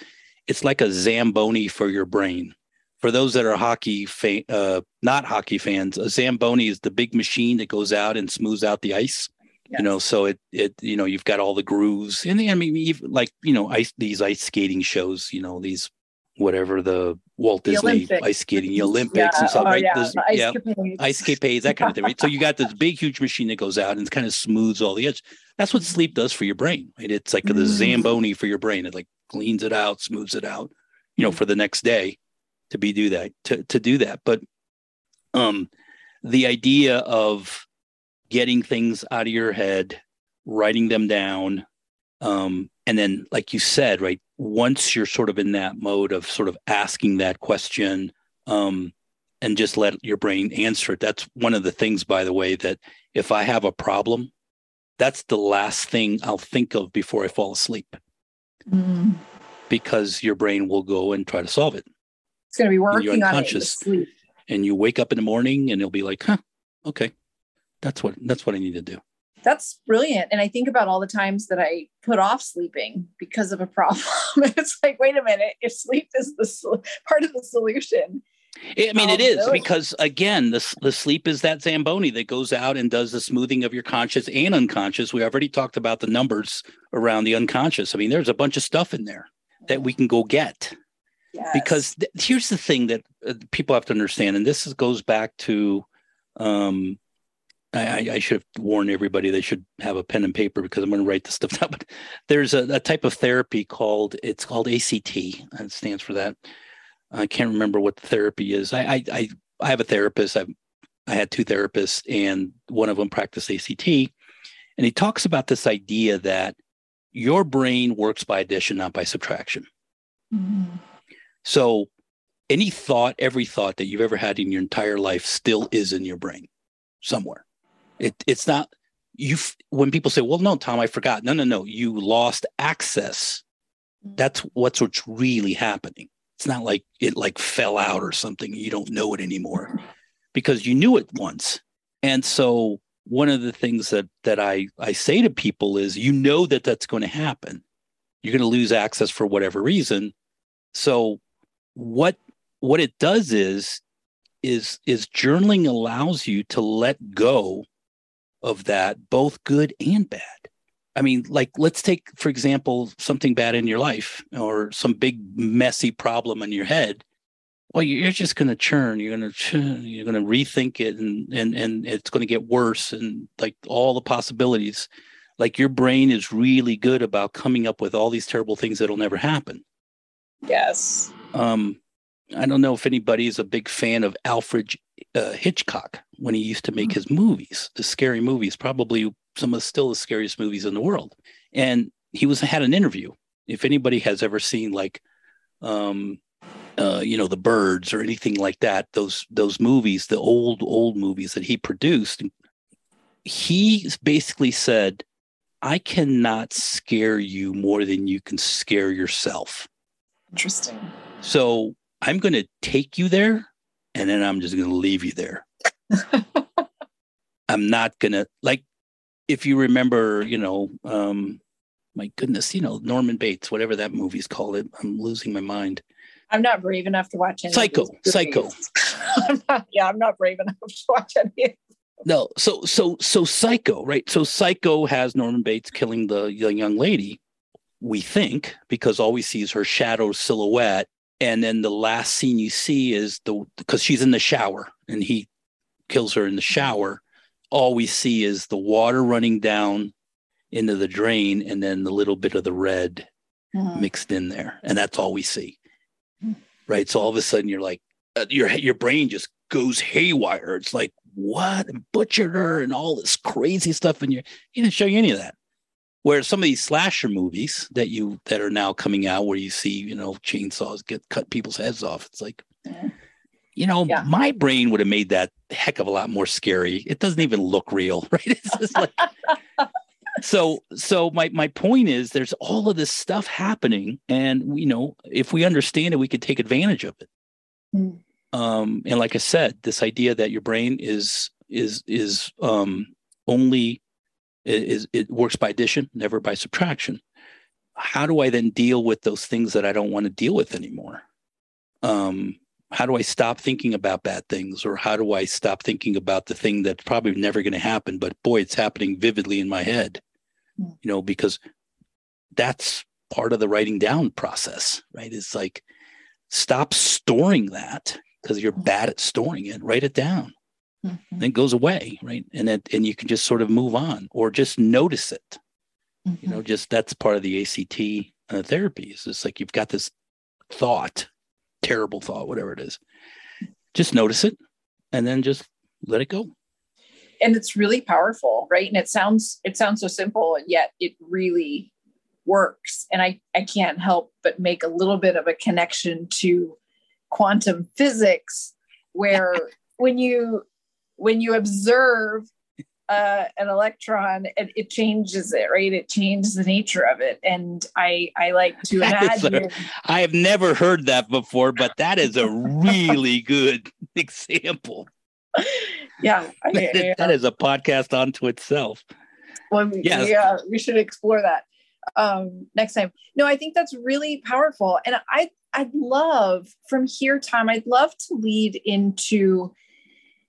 it's like a Zamboni for your brain. For those that are not hockey fans, a Zamboni is the big machine that goes out and smooths out the ice. Yes. So it you've got all the grooves, and these ice skating shows, these, whatever, the Walt Disney Olympics. Ice skating, the Olympics, and stuff, right? Yeah. Ice capades, that kind of thing, right? So you got this big, huge machine that goes out and kind of smooths all the edge. That's what sleep does for your brain, right? It's like the Zamboni for your brain. It like cleans it out, smooths it out, for the next day to do that. But, the idea of getting things out of your head, writing them down. And then, like you said, right, once you're sort of in that mode of sort of asking that question, and just let your brain answer it. That's one of the things, by the way, that if I have a problem, that's the last thing I'll think of before I fall asleep, because your brain will go and try to solve it. It's going to be working on it in sleep. And you wake up in the morning and it'll be like, huh, okay, that's what I need to do. That's brilliant. And I think about all the times that I put off sleeping because of a problem. It's like, wait a minute, if sleep is the part of the solution. I mean, it is, because again, the sleep is that Zamboni that goes out and does the smoothing of your conscious and unconscious. We already talked about the numbers around the unconscious. I mean, there's a bunch of stuff in there that we can go get. Yes. Because here's the thing that people have to understand, and this goes back to, I should have warned everybody they should have a pen and paper because I'm going to write this stuff down. But there's a type of therapy called ACT. It stands for that. I can't remember what the therapy is. I have a therapist. I had two therapists, and one of them practiced ACT. And he talks about this idea that your brain works by addition, not by subtraction. Mm-hmm. So any thought, every thought that you've ever had in your entire life still is in your brain somewhere. It's not you. When people say, well, no, Tom, I forgot. No. You lost access. That's what's really happening. It's not like it fell out or something. You don't know it anymore because you knew it once. And so one of the things that I say to people is, you know, that's going to happen. You're going to lose access for whatever reason. So what it does is journaling allows you to let go of that, both good and bad. I mean, like, let's take, for example, something bad in your life or some big messy problem in your head. Well, you're just going to churn. You're going to rethink it, and it's going to get worse, and like all the possibilities. Like, your brain is really good about coming up with all these terrible things that'll never happen. Yes. I don't know if anybody's a big fan of Alfred Hitchcock when he used to make his movies, the scary movies, probably some of still the scariest movies in the world. And he had an interview. If anybody has ever seen like, The Birds or anything like that, those movies, the old movies that he produced, he basically said, I cannot scare you more than you can scare yourself. Interesting. So I'm going to take you there, and then I'm just going to leave you there. I'm not going to, like, if you remember, my goodness, Norman Bates, whatever that movie's called. I'm losing my mind. I'm not brave enough to watch any of these movies. Psycho. I'm not brave enough to watch any of them. No, so Psycho, right? So Psycho has Norman Bates killing the young lady, we think, because all we see is her shadow silhouette. And then the last scene you see is because she's in the shower and he kills her in the shower. All we see is the water running down into the drain, and then the little bit of the red mixed in there. And that's all we see. Right. So all of a sudden you're like, your brain just goes haywire. It's like, what? And butchered her and all this crazy stuff. And he didn't show you any of that. Where some of these slasher movies that are now coming out, where you see, chainsaws cut people's heads off. It's like, my brain would have made that a heck of a lot more scary. It doesn't even look real, right? It's just like, so my point is, there's all of this stuff happening, and if we understand it, we could take advantage of it. Mm. And like I said, this idea that your brain it works by addition, never by subtraction. How do I then deal with those things that I don't want to deal with anymore? How do I stop thinking about bad things? Or how do I stop thinking about the thing that's probably never going to happen, but boy, it's happening vividly in my head, because that's part of the writing down process, right? It's like, stop storing that, because you're bad at storing it. Write it down. Mm-hmm. Then it goes away, right? And you can just sort of move on, or just notice it. Mm-hmm. Just that's part of the ACT therapy. It's just like, you've got this thought, terrible thought, whatever it is. Just notice it, and then just let it go. And it's really powerful, right? And it sounds so simple, and yet it really works. And I can't help but make a little bit of a connection to quantum physics, where when you observe an electron, and it changes it, right? It changes the nature of it. And I like to imagine. I have never heard that before, but that is a really good example. Yeah. That is a podcast unto itself. Well, yes. We should explore that next time. No, I think that's really powerful. And I'd love from here, Tom, I'd love to lead into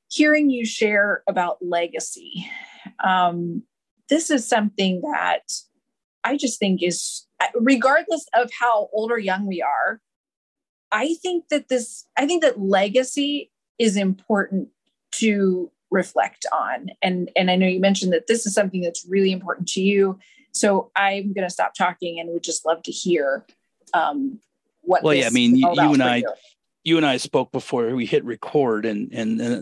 hearing you share about legacy. This is something that I just think is, regardless of how old or young we are, I think that legacy is important to reflect on. And I know you mentioned that this is something that's really important to you. So I'm going to stop talking and would just love to hear what. Well, yeah, I mean, you and I spoke before we hit record, and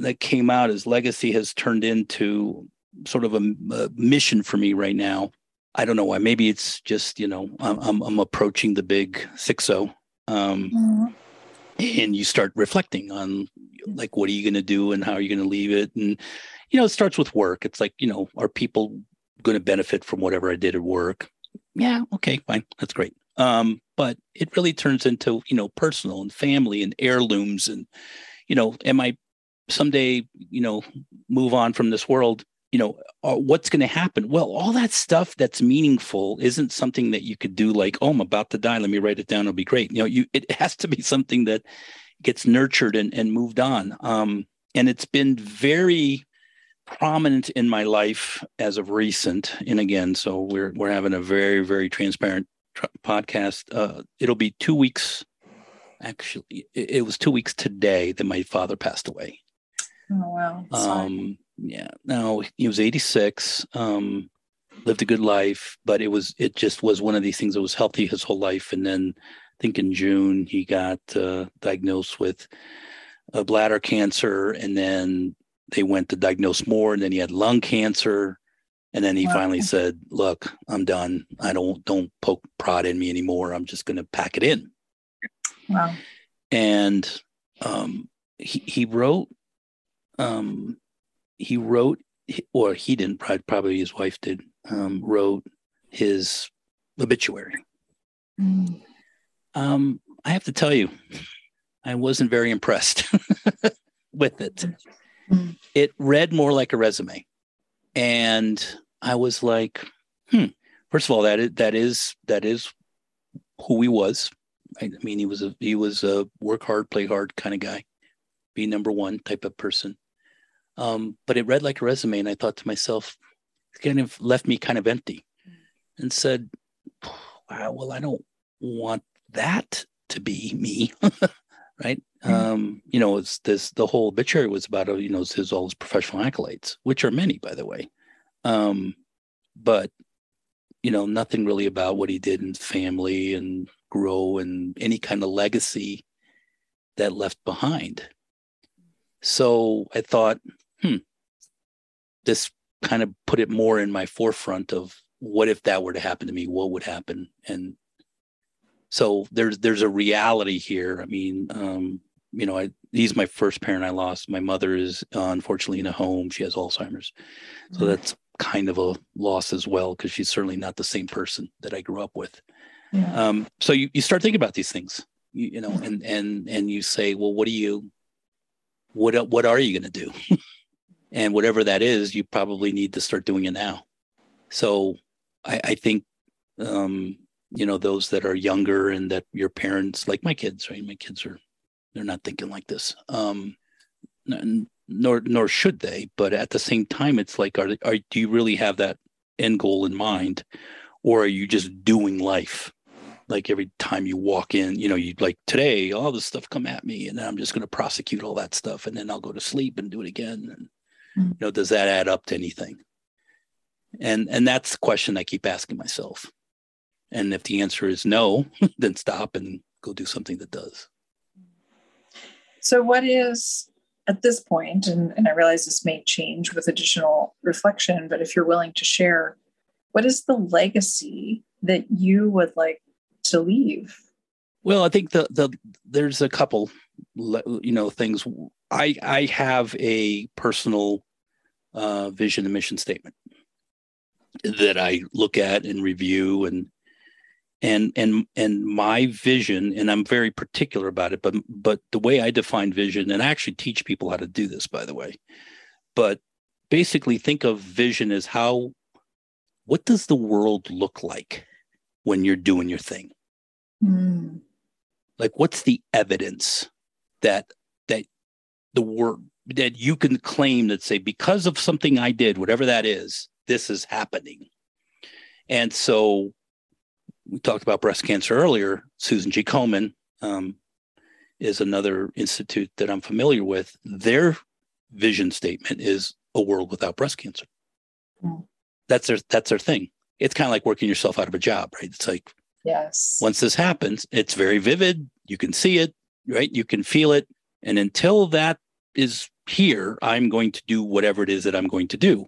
that came out as legacy has turned into sort of a mission for me right now. I don't know why. Maybe it's just, I'm approaching the big 6-0. And you start reflecting on, like, what are you going to do and how are you going to leave it? And, it starts with work. It's like, are people going to benefit from whatever I did at work? Yeah. Okay, fine. That's great. But it really turns into, personal and family and heirlooms and, am I someday, move on from this world, what's going to happen? Well, all that stuff that's meaningful isn't something that you could do like, oh, I'm about to die. Let me write it down. It'll be great. It has to be something that gets nurtured and moved on. And it's been very prominent in my life as of recent. And again, so we're having a very, very transparent podcast. It'll be 2 weeks. Actually, it was 2 weeks today that my father passed away. Oh, wow. Yeah. Now he was 86, lived a good life, but it just was one of these things that was healthy his whole life. And then I think in June he got diagnosed with bladder cancer, and then they went to diagnose more, and then he had lung cancer. And then he finally said, look, I'm done. I don't poke prod in me anymore. I'm just going to pack it in. Wow. And he wrote, or he didn't, probably his wife did, wrote his obituary. Mm. I have to tell you, I wasn't very impressed with it. Mm. It read more like a resume. And I was like, first of all, that is who he was. I mean, he was a work hard, play hard kind of guy, be number one type of person. But it read like a resume. And I thought to myself, it kind of left me kind of empty, and said, wow, well, I don't want that to be me. Right. Mm-hmm. It's this, the whole obituary was about, all his professional accolades, which are many, by the way. But, nothing really about what he did in family and grow and any kind of legacy that left behind. So I thought, this kind of put it more in my forefront of what if that were to happen to me, what would happen? And so there's a reality here. I mean, he's my first parent I lost. My mother is unfortunately in a home. She has Alzheimer's. So that's kind of a loss as well, because she's certainly not the same person that I grew up with. Yeah. So you start thinking about these things, and you say, well, what are you going to do? And whatever that is, you probably need to start doing it now. So I think, those that are younger and that your parents, like my kids, right? My kids they're not thinking like this, nor should they. But at the same time, it's like, do you really have that end goal in mind? Or are you just doing life? Like every time you walk in, you'd like today, all this stuff come at me, and then I'm just going to prosecute all that stuff. And then I'll go to sleep and do it again. And, does that add up to anything? And that's the question I keep asking myself. And if the answer is no, then stop and go do something that does. So what is, at this point, and I realize this may change with additional reflection, but if you're willing to share, what is the legacy that you would like to leave? Well, I think there's a couple, things. I have a personal vision and mission statement that I look at and review, and my vision, and I'm very particular about it, but the way I define vision, and I actually teach people how to do this, by the way, but basically think of vision as what does the world look like when you're doing your thing? Mm. Like, what's the evidence that the work that you can claim that, say, because of something I did, whatever that is, this is happening. And so we talked about breast cancer earlier. Susan G. Komen is another institute that I'm familiar with. Their vision statement is a world without breast cancer. Mm. That's their thing. It's kind of like working yourself out of a job, right? It's like, yes, once this happens, it's very vivid. You can see it, right? You can feel it. And until that is here, I'm going to do whatever it is that I'm going to do.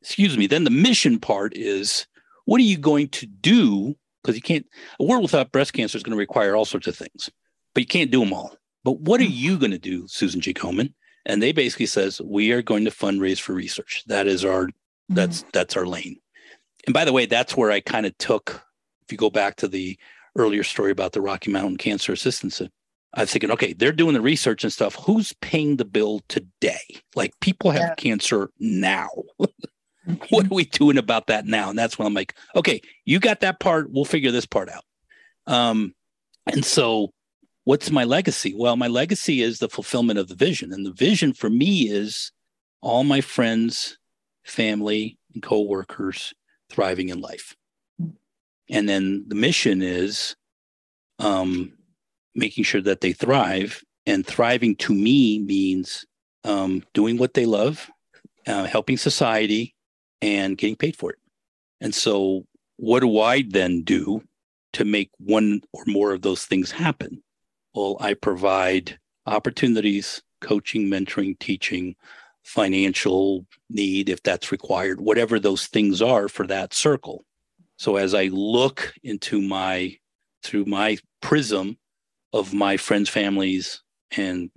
Excuse me. Then the mission part is, what are you going to do? Because a world without breast cancer is going to require all sorts of things, but you can't do them all. But what are you going to do, Susan G. Komen? And they basically says, we are going to fundraise for research. That is our, that's our lane. And by the way, that's where I kind of took, if you go back to the earlier story about the Rocky Mountain Cancer Assistance, I was thinking, okay, they're doing the research and stuff. Who's paying the bill today? Like, people have cancer now. What are we doing about that now? And that's when I'm like, okay, you got that part. We'll figure this part out. And so what's my legacy? Well, my legacy is the fulfillment of the vision. And the vision for me is all my friends, family, and coworkers thriving in life. And then the mission is making sure that they thrive. And thriving to me means doing what they love, helping society, and getting paid for it. And so what do I then do to make one or more of those things happen? Well, I provide opportunities, coaching, mentoring, teaching, financial need, if that's required, whatever those things are for that circle. So as I look into through my prism of my friends, families, and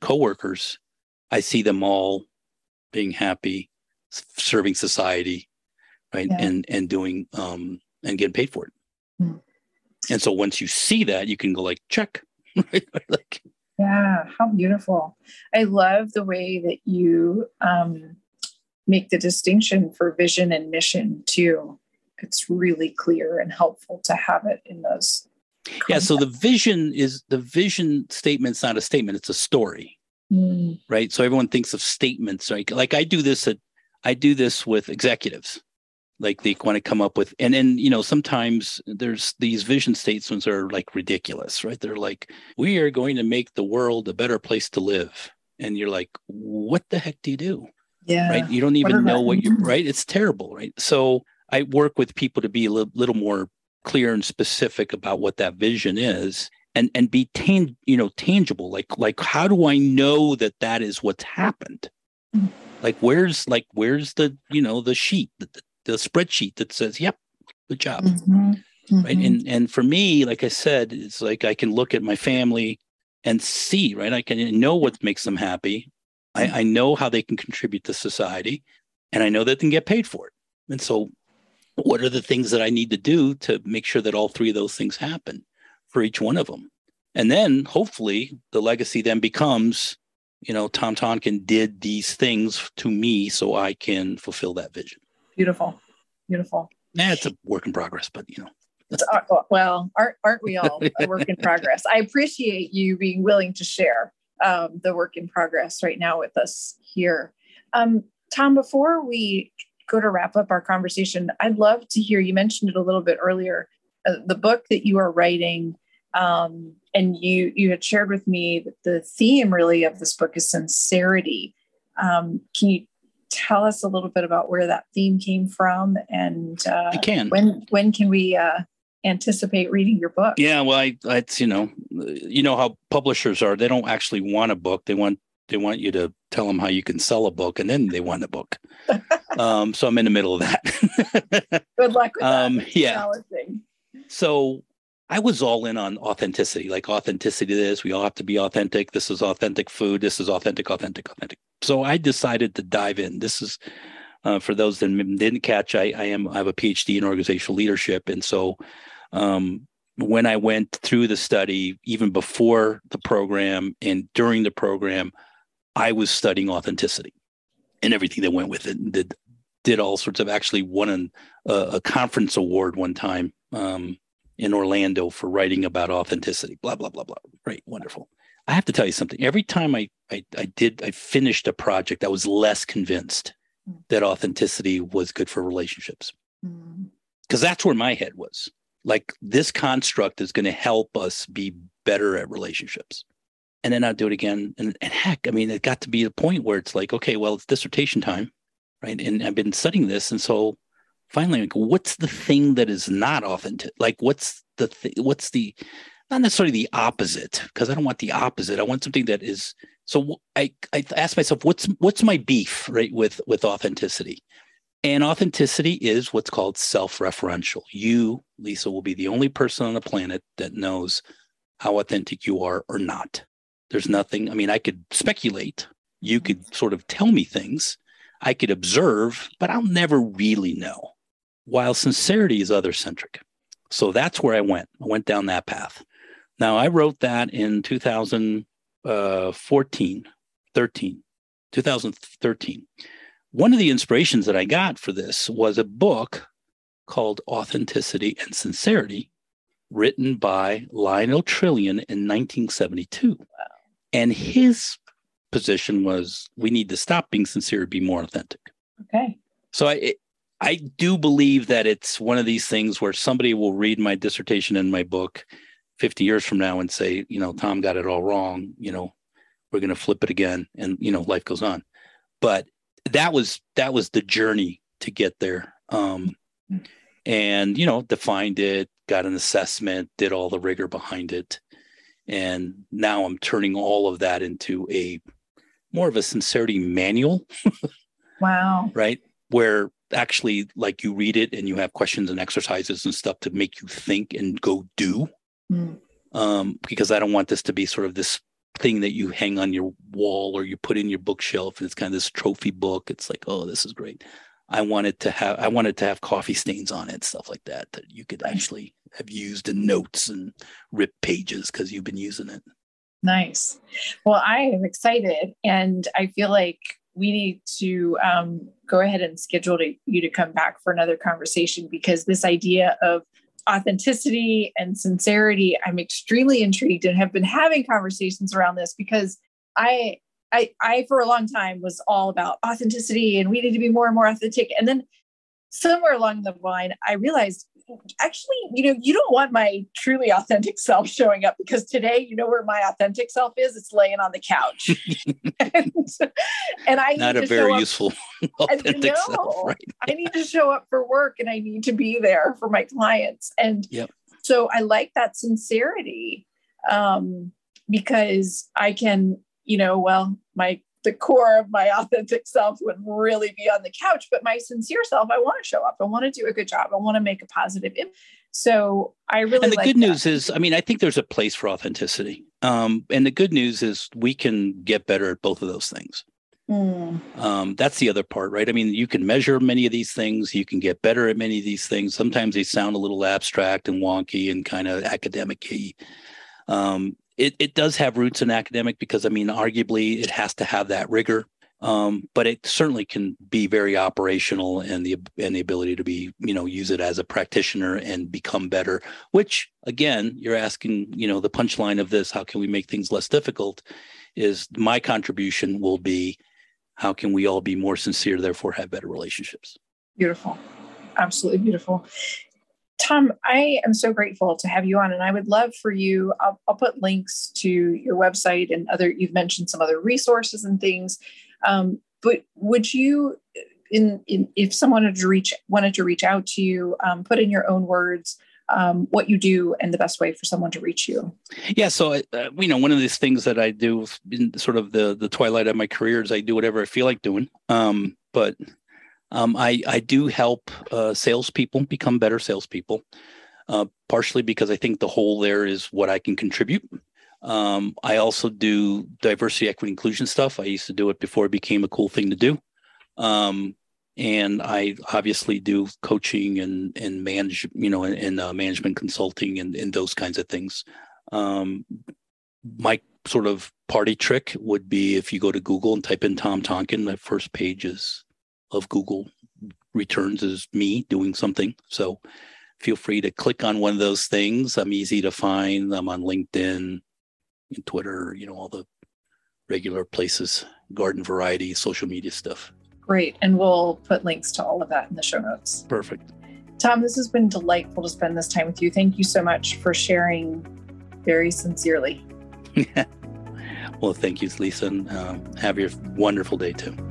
coworkers, I see them all being happy, serving society, right? Yeah. And doing, and getting paid for it. Mm. And so once you see that, you can go like, check, right? Like, yeah. How beautiful. I love the way that you, make the distinction for vision and mission too. It's really clear and helpful to have it in those contexts. Yeah. So the vision statement's not a statement. It's a story, right? So everyone thinks of statements, right? Like I do this with executives, like they want to come up with, and then, sometimes there's these vision statements are like ridiculous, right? They're like, we are going to make the world a better place to live. And you're like, what the heck do you do? Yeah. Right. You don't even know what you're right. It's terrible. Right. So I work with people to be a little more clear and specific about what that vision is, and be tangible. Like, how do I know that is what's happened? Like, where's the, the sheet, the spreadsheet that says, yep, good job. Mm-hmm. Mm-hmm. Right. And for me, like I said, it's like, I can look at my family and see, right. I can know what makes them happy. I know how they can contribute to society, and I know that they can get paid for it. And so, what are the things that I need to do to make sure that all three of those things happen for each one of them? And then hopefully the legacy then becomes, Tom Tonkin did these things to me so I can fulfill that vision. Beautiful. Beautiful. It's a work in progress, but well, aren't we all a work in progress? I appreciate you being willing to share the work in progress right now with us here. Tom, before we go to wrap up our conversation, I'd love to hear, you mentioned it a little bit earlier, the book that you are writing, and you had shared with me that the theme really of this book is sincerity. Can you tell us a little bit about where that theme came from, and when can we anticipate reading your book? Yeah, well, it's you know how publishers are, they don't actually want a book. They want you to tell them how you can sell a book, and then they want a book. So I'm in the middle of that. Good luck with that. Yeah. So I was all in on authenticity, like authenticity. We all have to be authentic. This is authentic food. This is authentic, authentic, authentic. So I decided to dive in. This is, for those that didn't catch, I have a PhD in organizational leadership. And so when I went through the study, even before the program and during the program, I was studying authenticity and everything that went with it, and did all sorts of, actually won a conference award one time in Orlando for writing about authenticity, blah, blah, blah, blah. Right. Wonderful. I have to tell you something. Every time I finished a project, I was less convinced that authenticity was good for relationships, because that's where my head was. Like, this construct is going to help us be better at relationships. And then I'd do it again. And heck, I mean, it got to be the point where it's like, okay, well, it's dissertation time, right? And I've been studying this. And so finally, like, what's the thing that is not authentic? Like, not necessarily the opposite, because I don't want the opposite. I want something that is. So I asked myself, what's my beef, right, with authenticity? And authenticity is what's called self-referential. You, Lisa, will be the only person on the planet that knows how authentic you are or not. There's nothing. I mean, I could speculate. You could sort of tell me things. I could observe, but I'll never really know. While sincerity is other-centric. So that's where I went. I went down that path. Now, I wrote that in 2013. One of the inspirations that I got for this was a book called Authenticity and Sincerity, written by Lionel Trilling in 1972. And his position was, we need to stop being sincere and be more authentic. Okay. So I do believe that it's one of these things where somebody will read my dissertation and my book 50 years from now and say, you know, Tom got it all wrong. You know, we're going to flip it again. And, you know, life goes on. But that was the journey to get there. And, you know, defined it, got an assessment, did all the rigor behind it. And now I'm turning all of that into a more of a sincerity manual. Wow. Right. Where actually, like, you read it and you have questions and exercises and stuff to make you think and go do. Because I don't want this to be sort of this thing that you hang on your wall or you put in your bookshelf and it's kind of this trophy book. It's like, oh, this is great. I wanted to have coffee stains on it, stuff like that you could actually have used in notes and ripped pages because you've been using it. Nice. Well, I am excited, and I feel like we need to go ahead and schedule you to come back for another conversation, because this idea of authenticity and sincerity, I'm extremely intrigued and have been having conversations around this, because I for a long time was all about authenticity and we need to be more and more authentic. And then somewhere along the line, I realized, actually, you know, you don't want my truly authentic self showing up, because today, you know where my authentic self is? It's laying on the couch. and I not need a to very show useful up, authentic self, right? I need to show up for work and I need to be there for my clients. And so I like that sincerity because I can, you know, well, the core of my authentic self would really be on the couch, but my sincere self, I want to show up. I want to do a good job. I want to make a positive impact. So I really like that. And the good news is, I mean, I think there's a place for authenticity. And the good news is we can get better at both of those things. That's the other part, right? I mean, you can measure many of these things. You can get better at many of these things. Sometimes they sound a little abstract and wonky and kind of academic-y. It does have roots in academic, because, I mean, arguably it has to have that rigor, but it certainly can be very operational, and the ability to be, you know, use it as a practitioner and become better, which, again, you're asking, you know, the punchline of this, how can we make things less difficult, is my contribution will be, how can we all be more sincere, therefore have better relationships? Beautiful. Absolutely beautiful. Tom, I am so grateful to have you on, and I would love for you, I'll put links to your website and other, you've mentioned some other resources and things, but would you, if someone wanted to reach out to you, put in your own words, what you do and the best way for someone to reach you? Yeah. So, you know, one of these things that I do in sort of the twilight of my career is I do whatever I feel like doing, but I do help salespeople become better salespeople, partially because I think the whole there is what I can contribute. I also do diversity, equity, inclusion stuff. I used to do it before it became a cool thing to do. And I obviously do coaching and manage, you know, and management consulting and those kinds of things. My sort of party trick would be if you go to Google and type in Tom Tonkin, the first pages of Google returns is me doing something. So feel free to click on one of those things. I'm easy to find. I'm on LinkedIn and Twitter, you know, all the regular places, garden variety, social media stuff. Great. And we'll put links to all of that in the show notes. Perfect. Tom, this has been delightful to spend this time with you. Thank you so much for sharing very sincerely. Well, thank you, Lisa. And have your wonderful day too.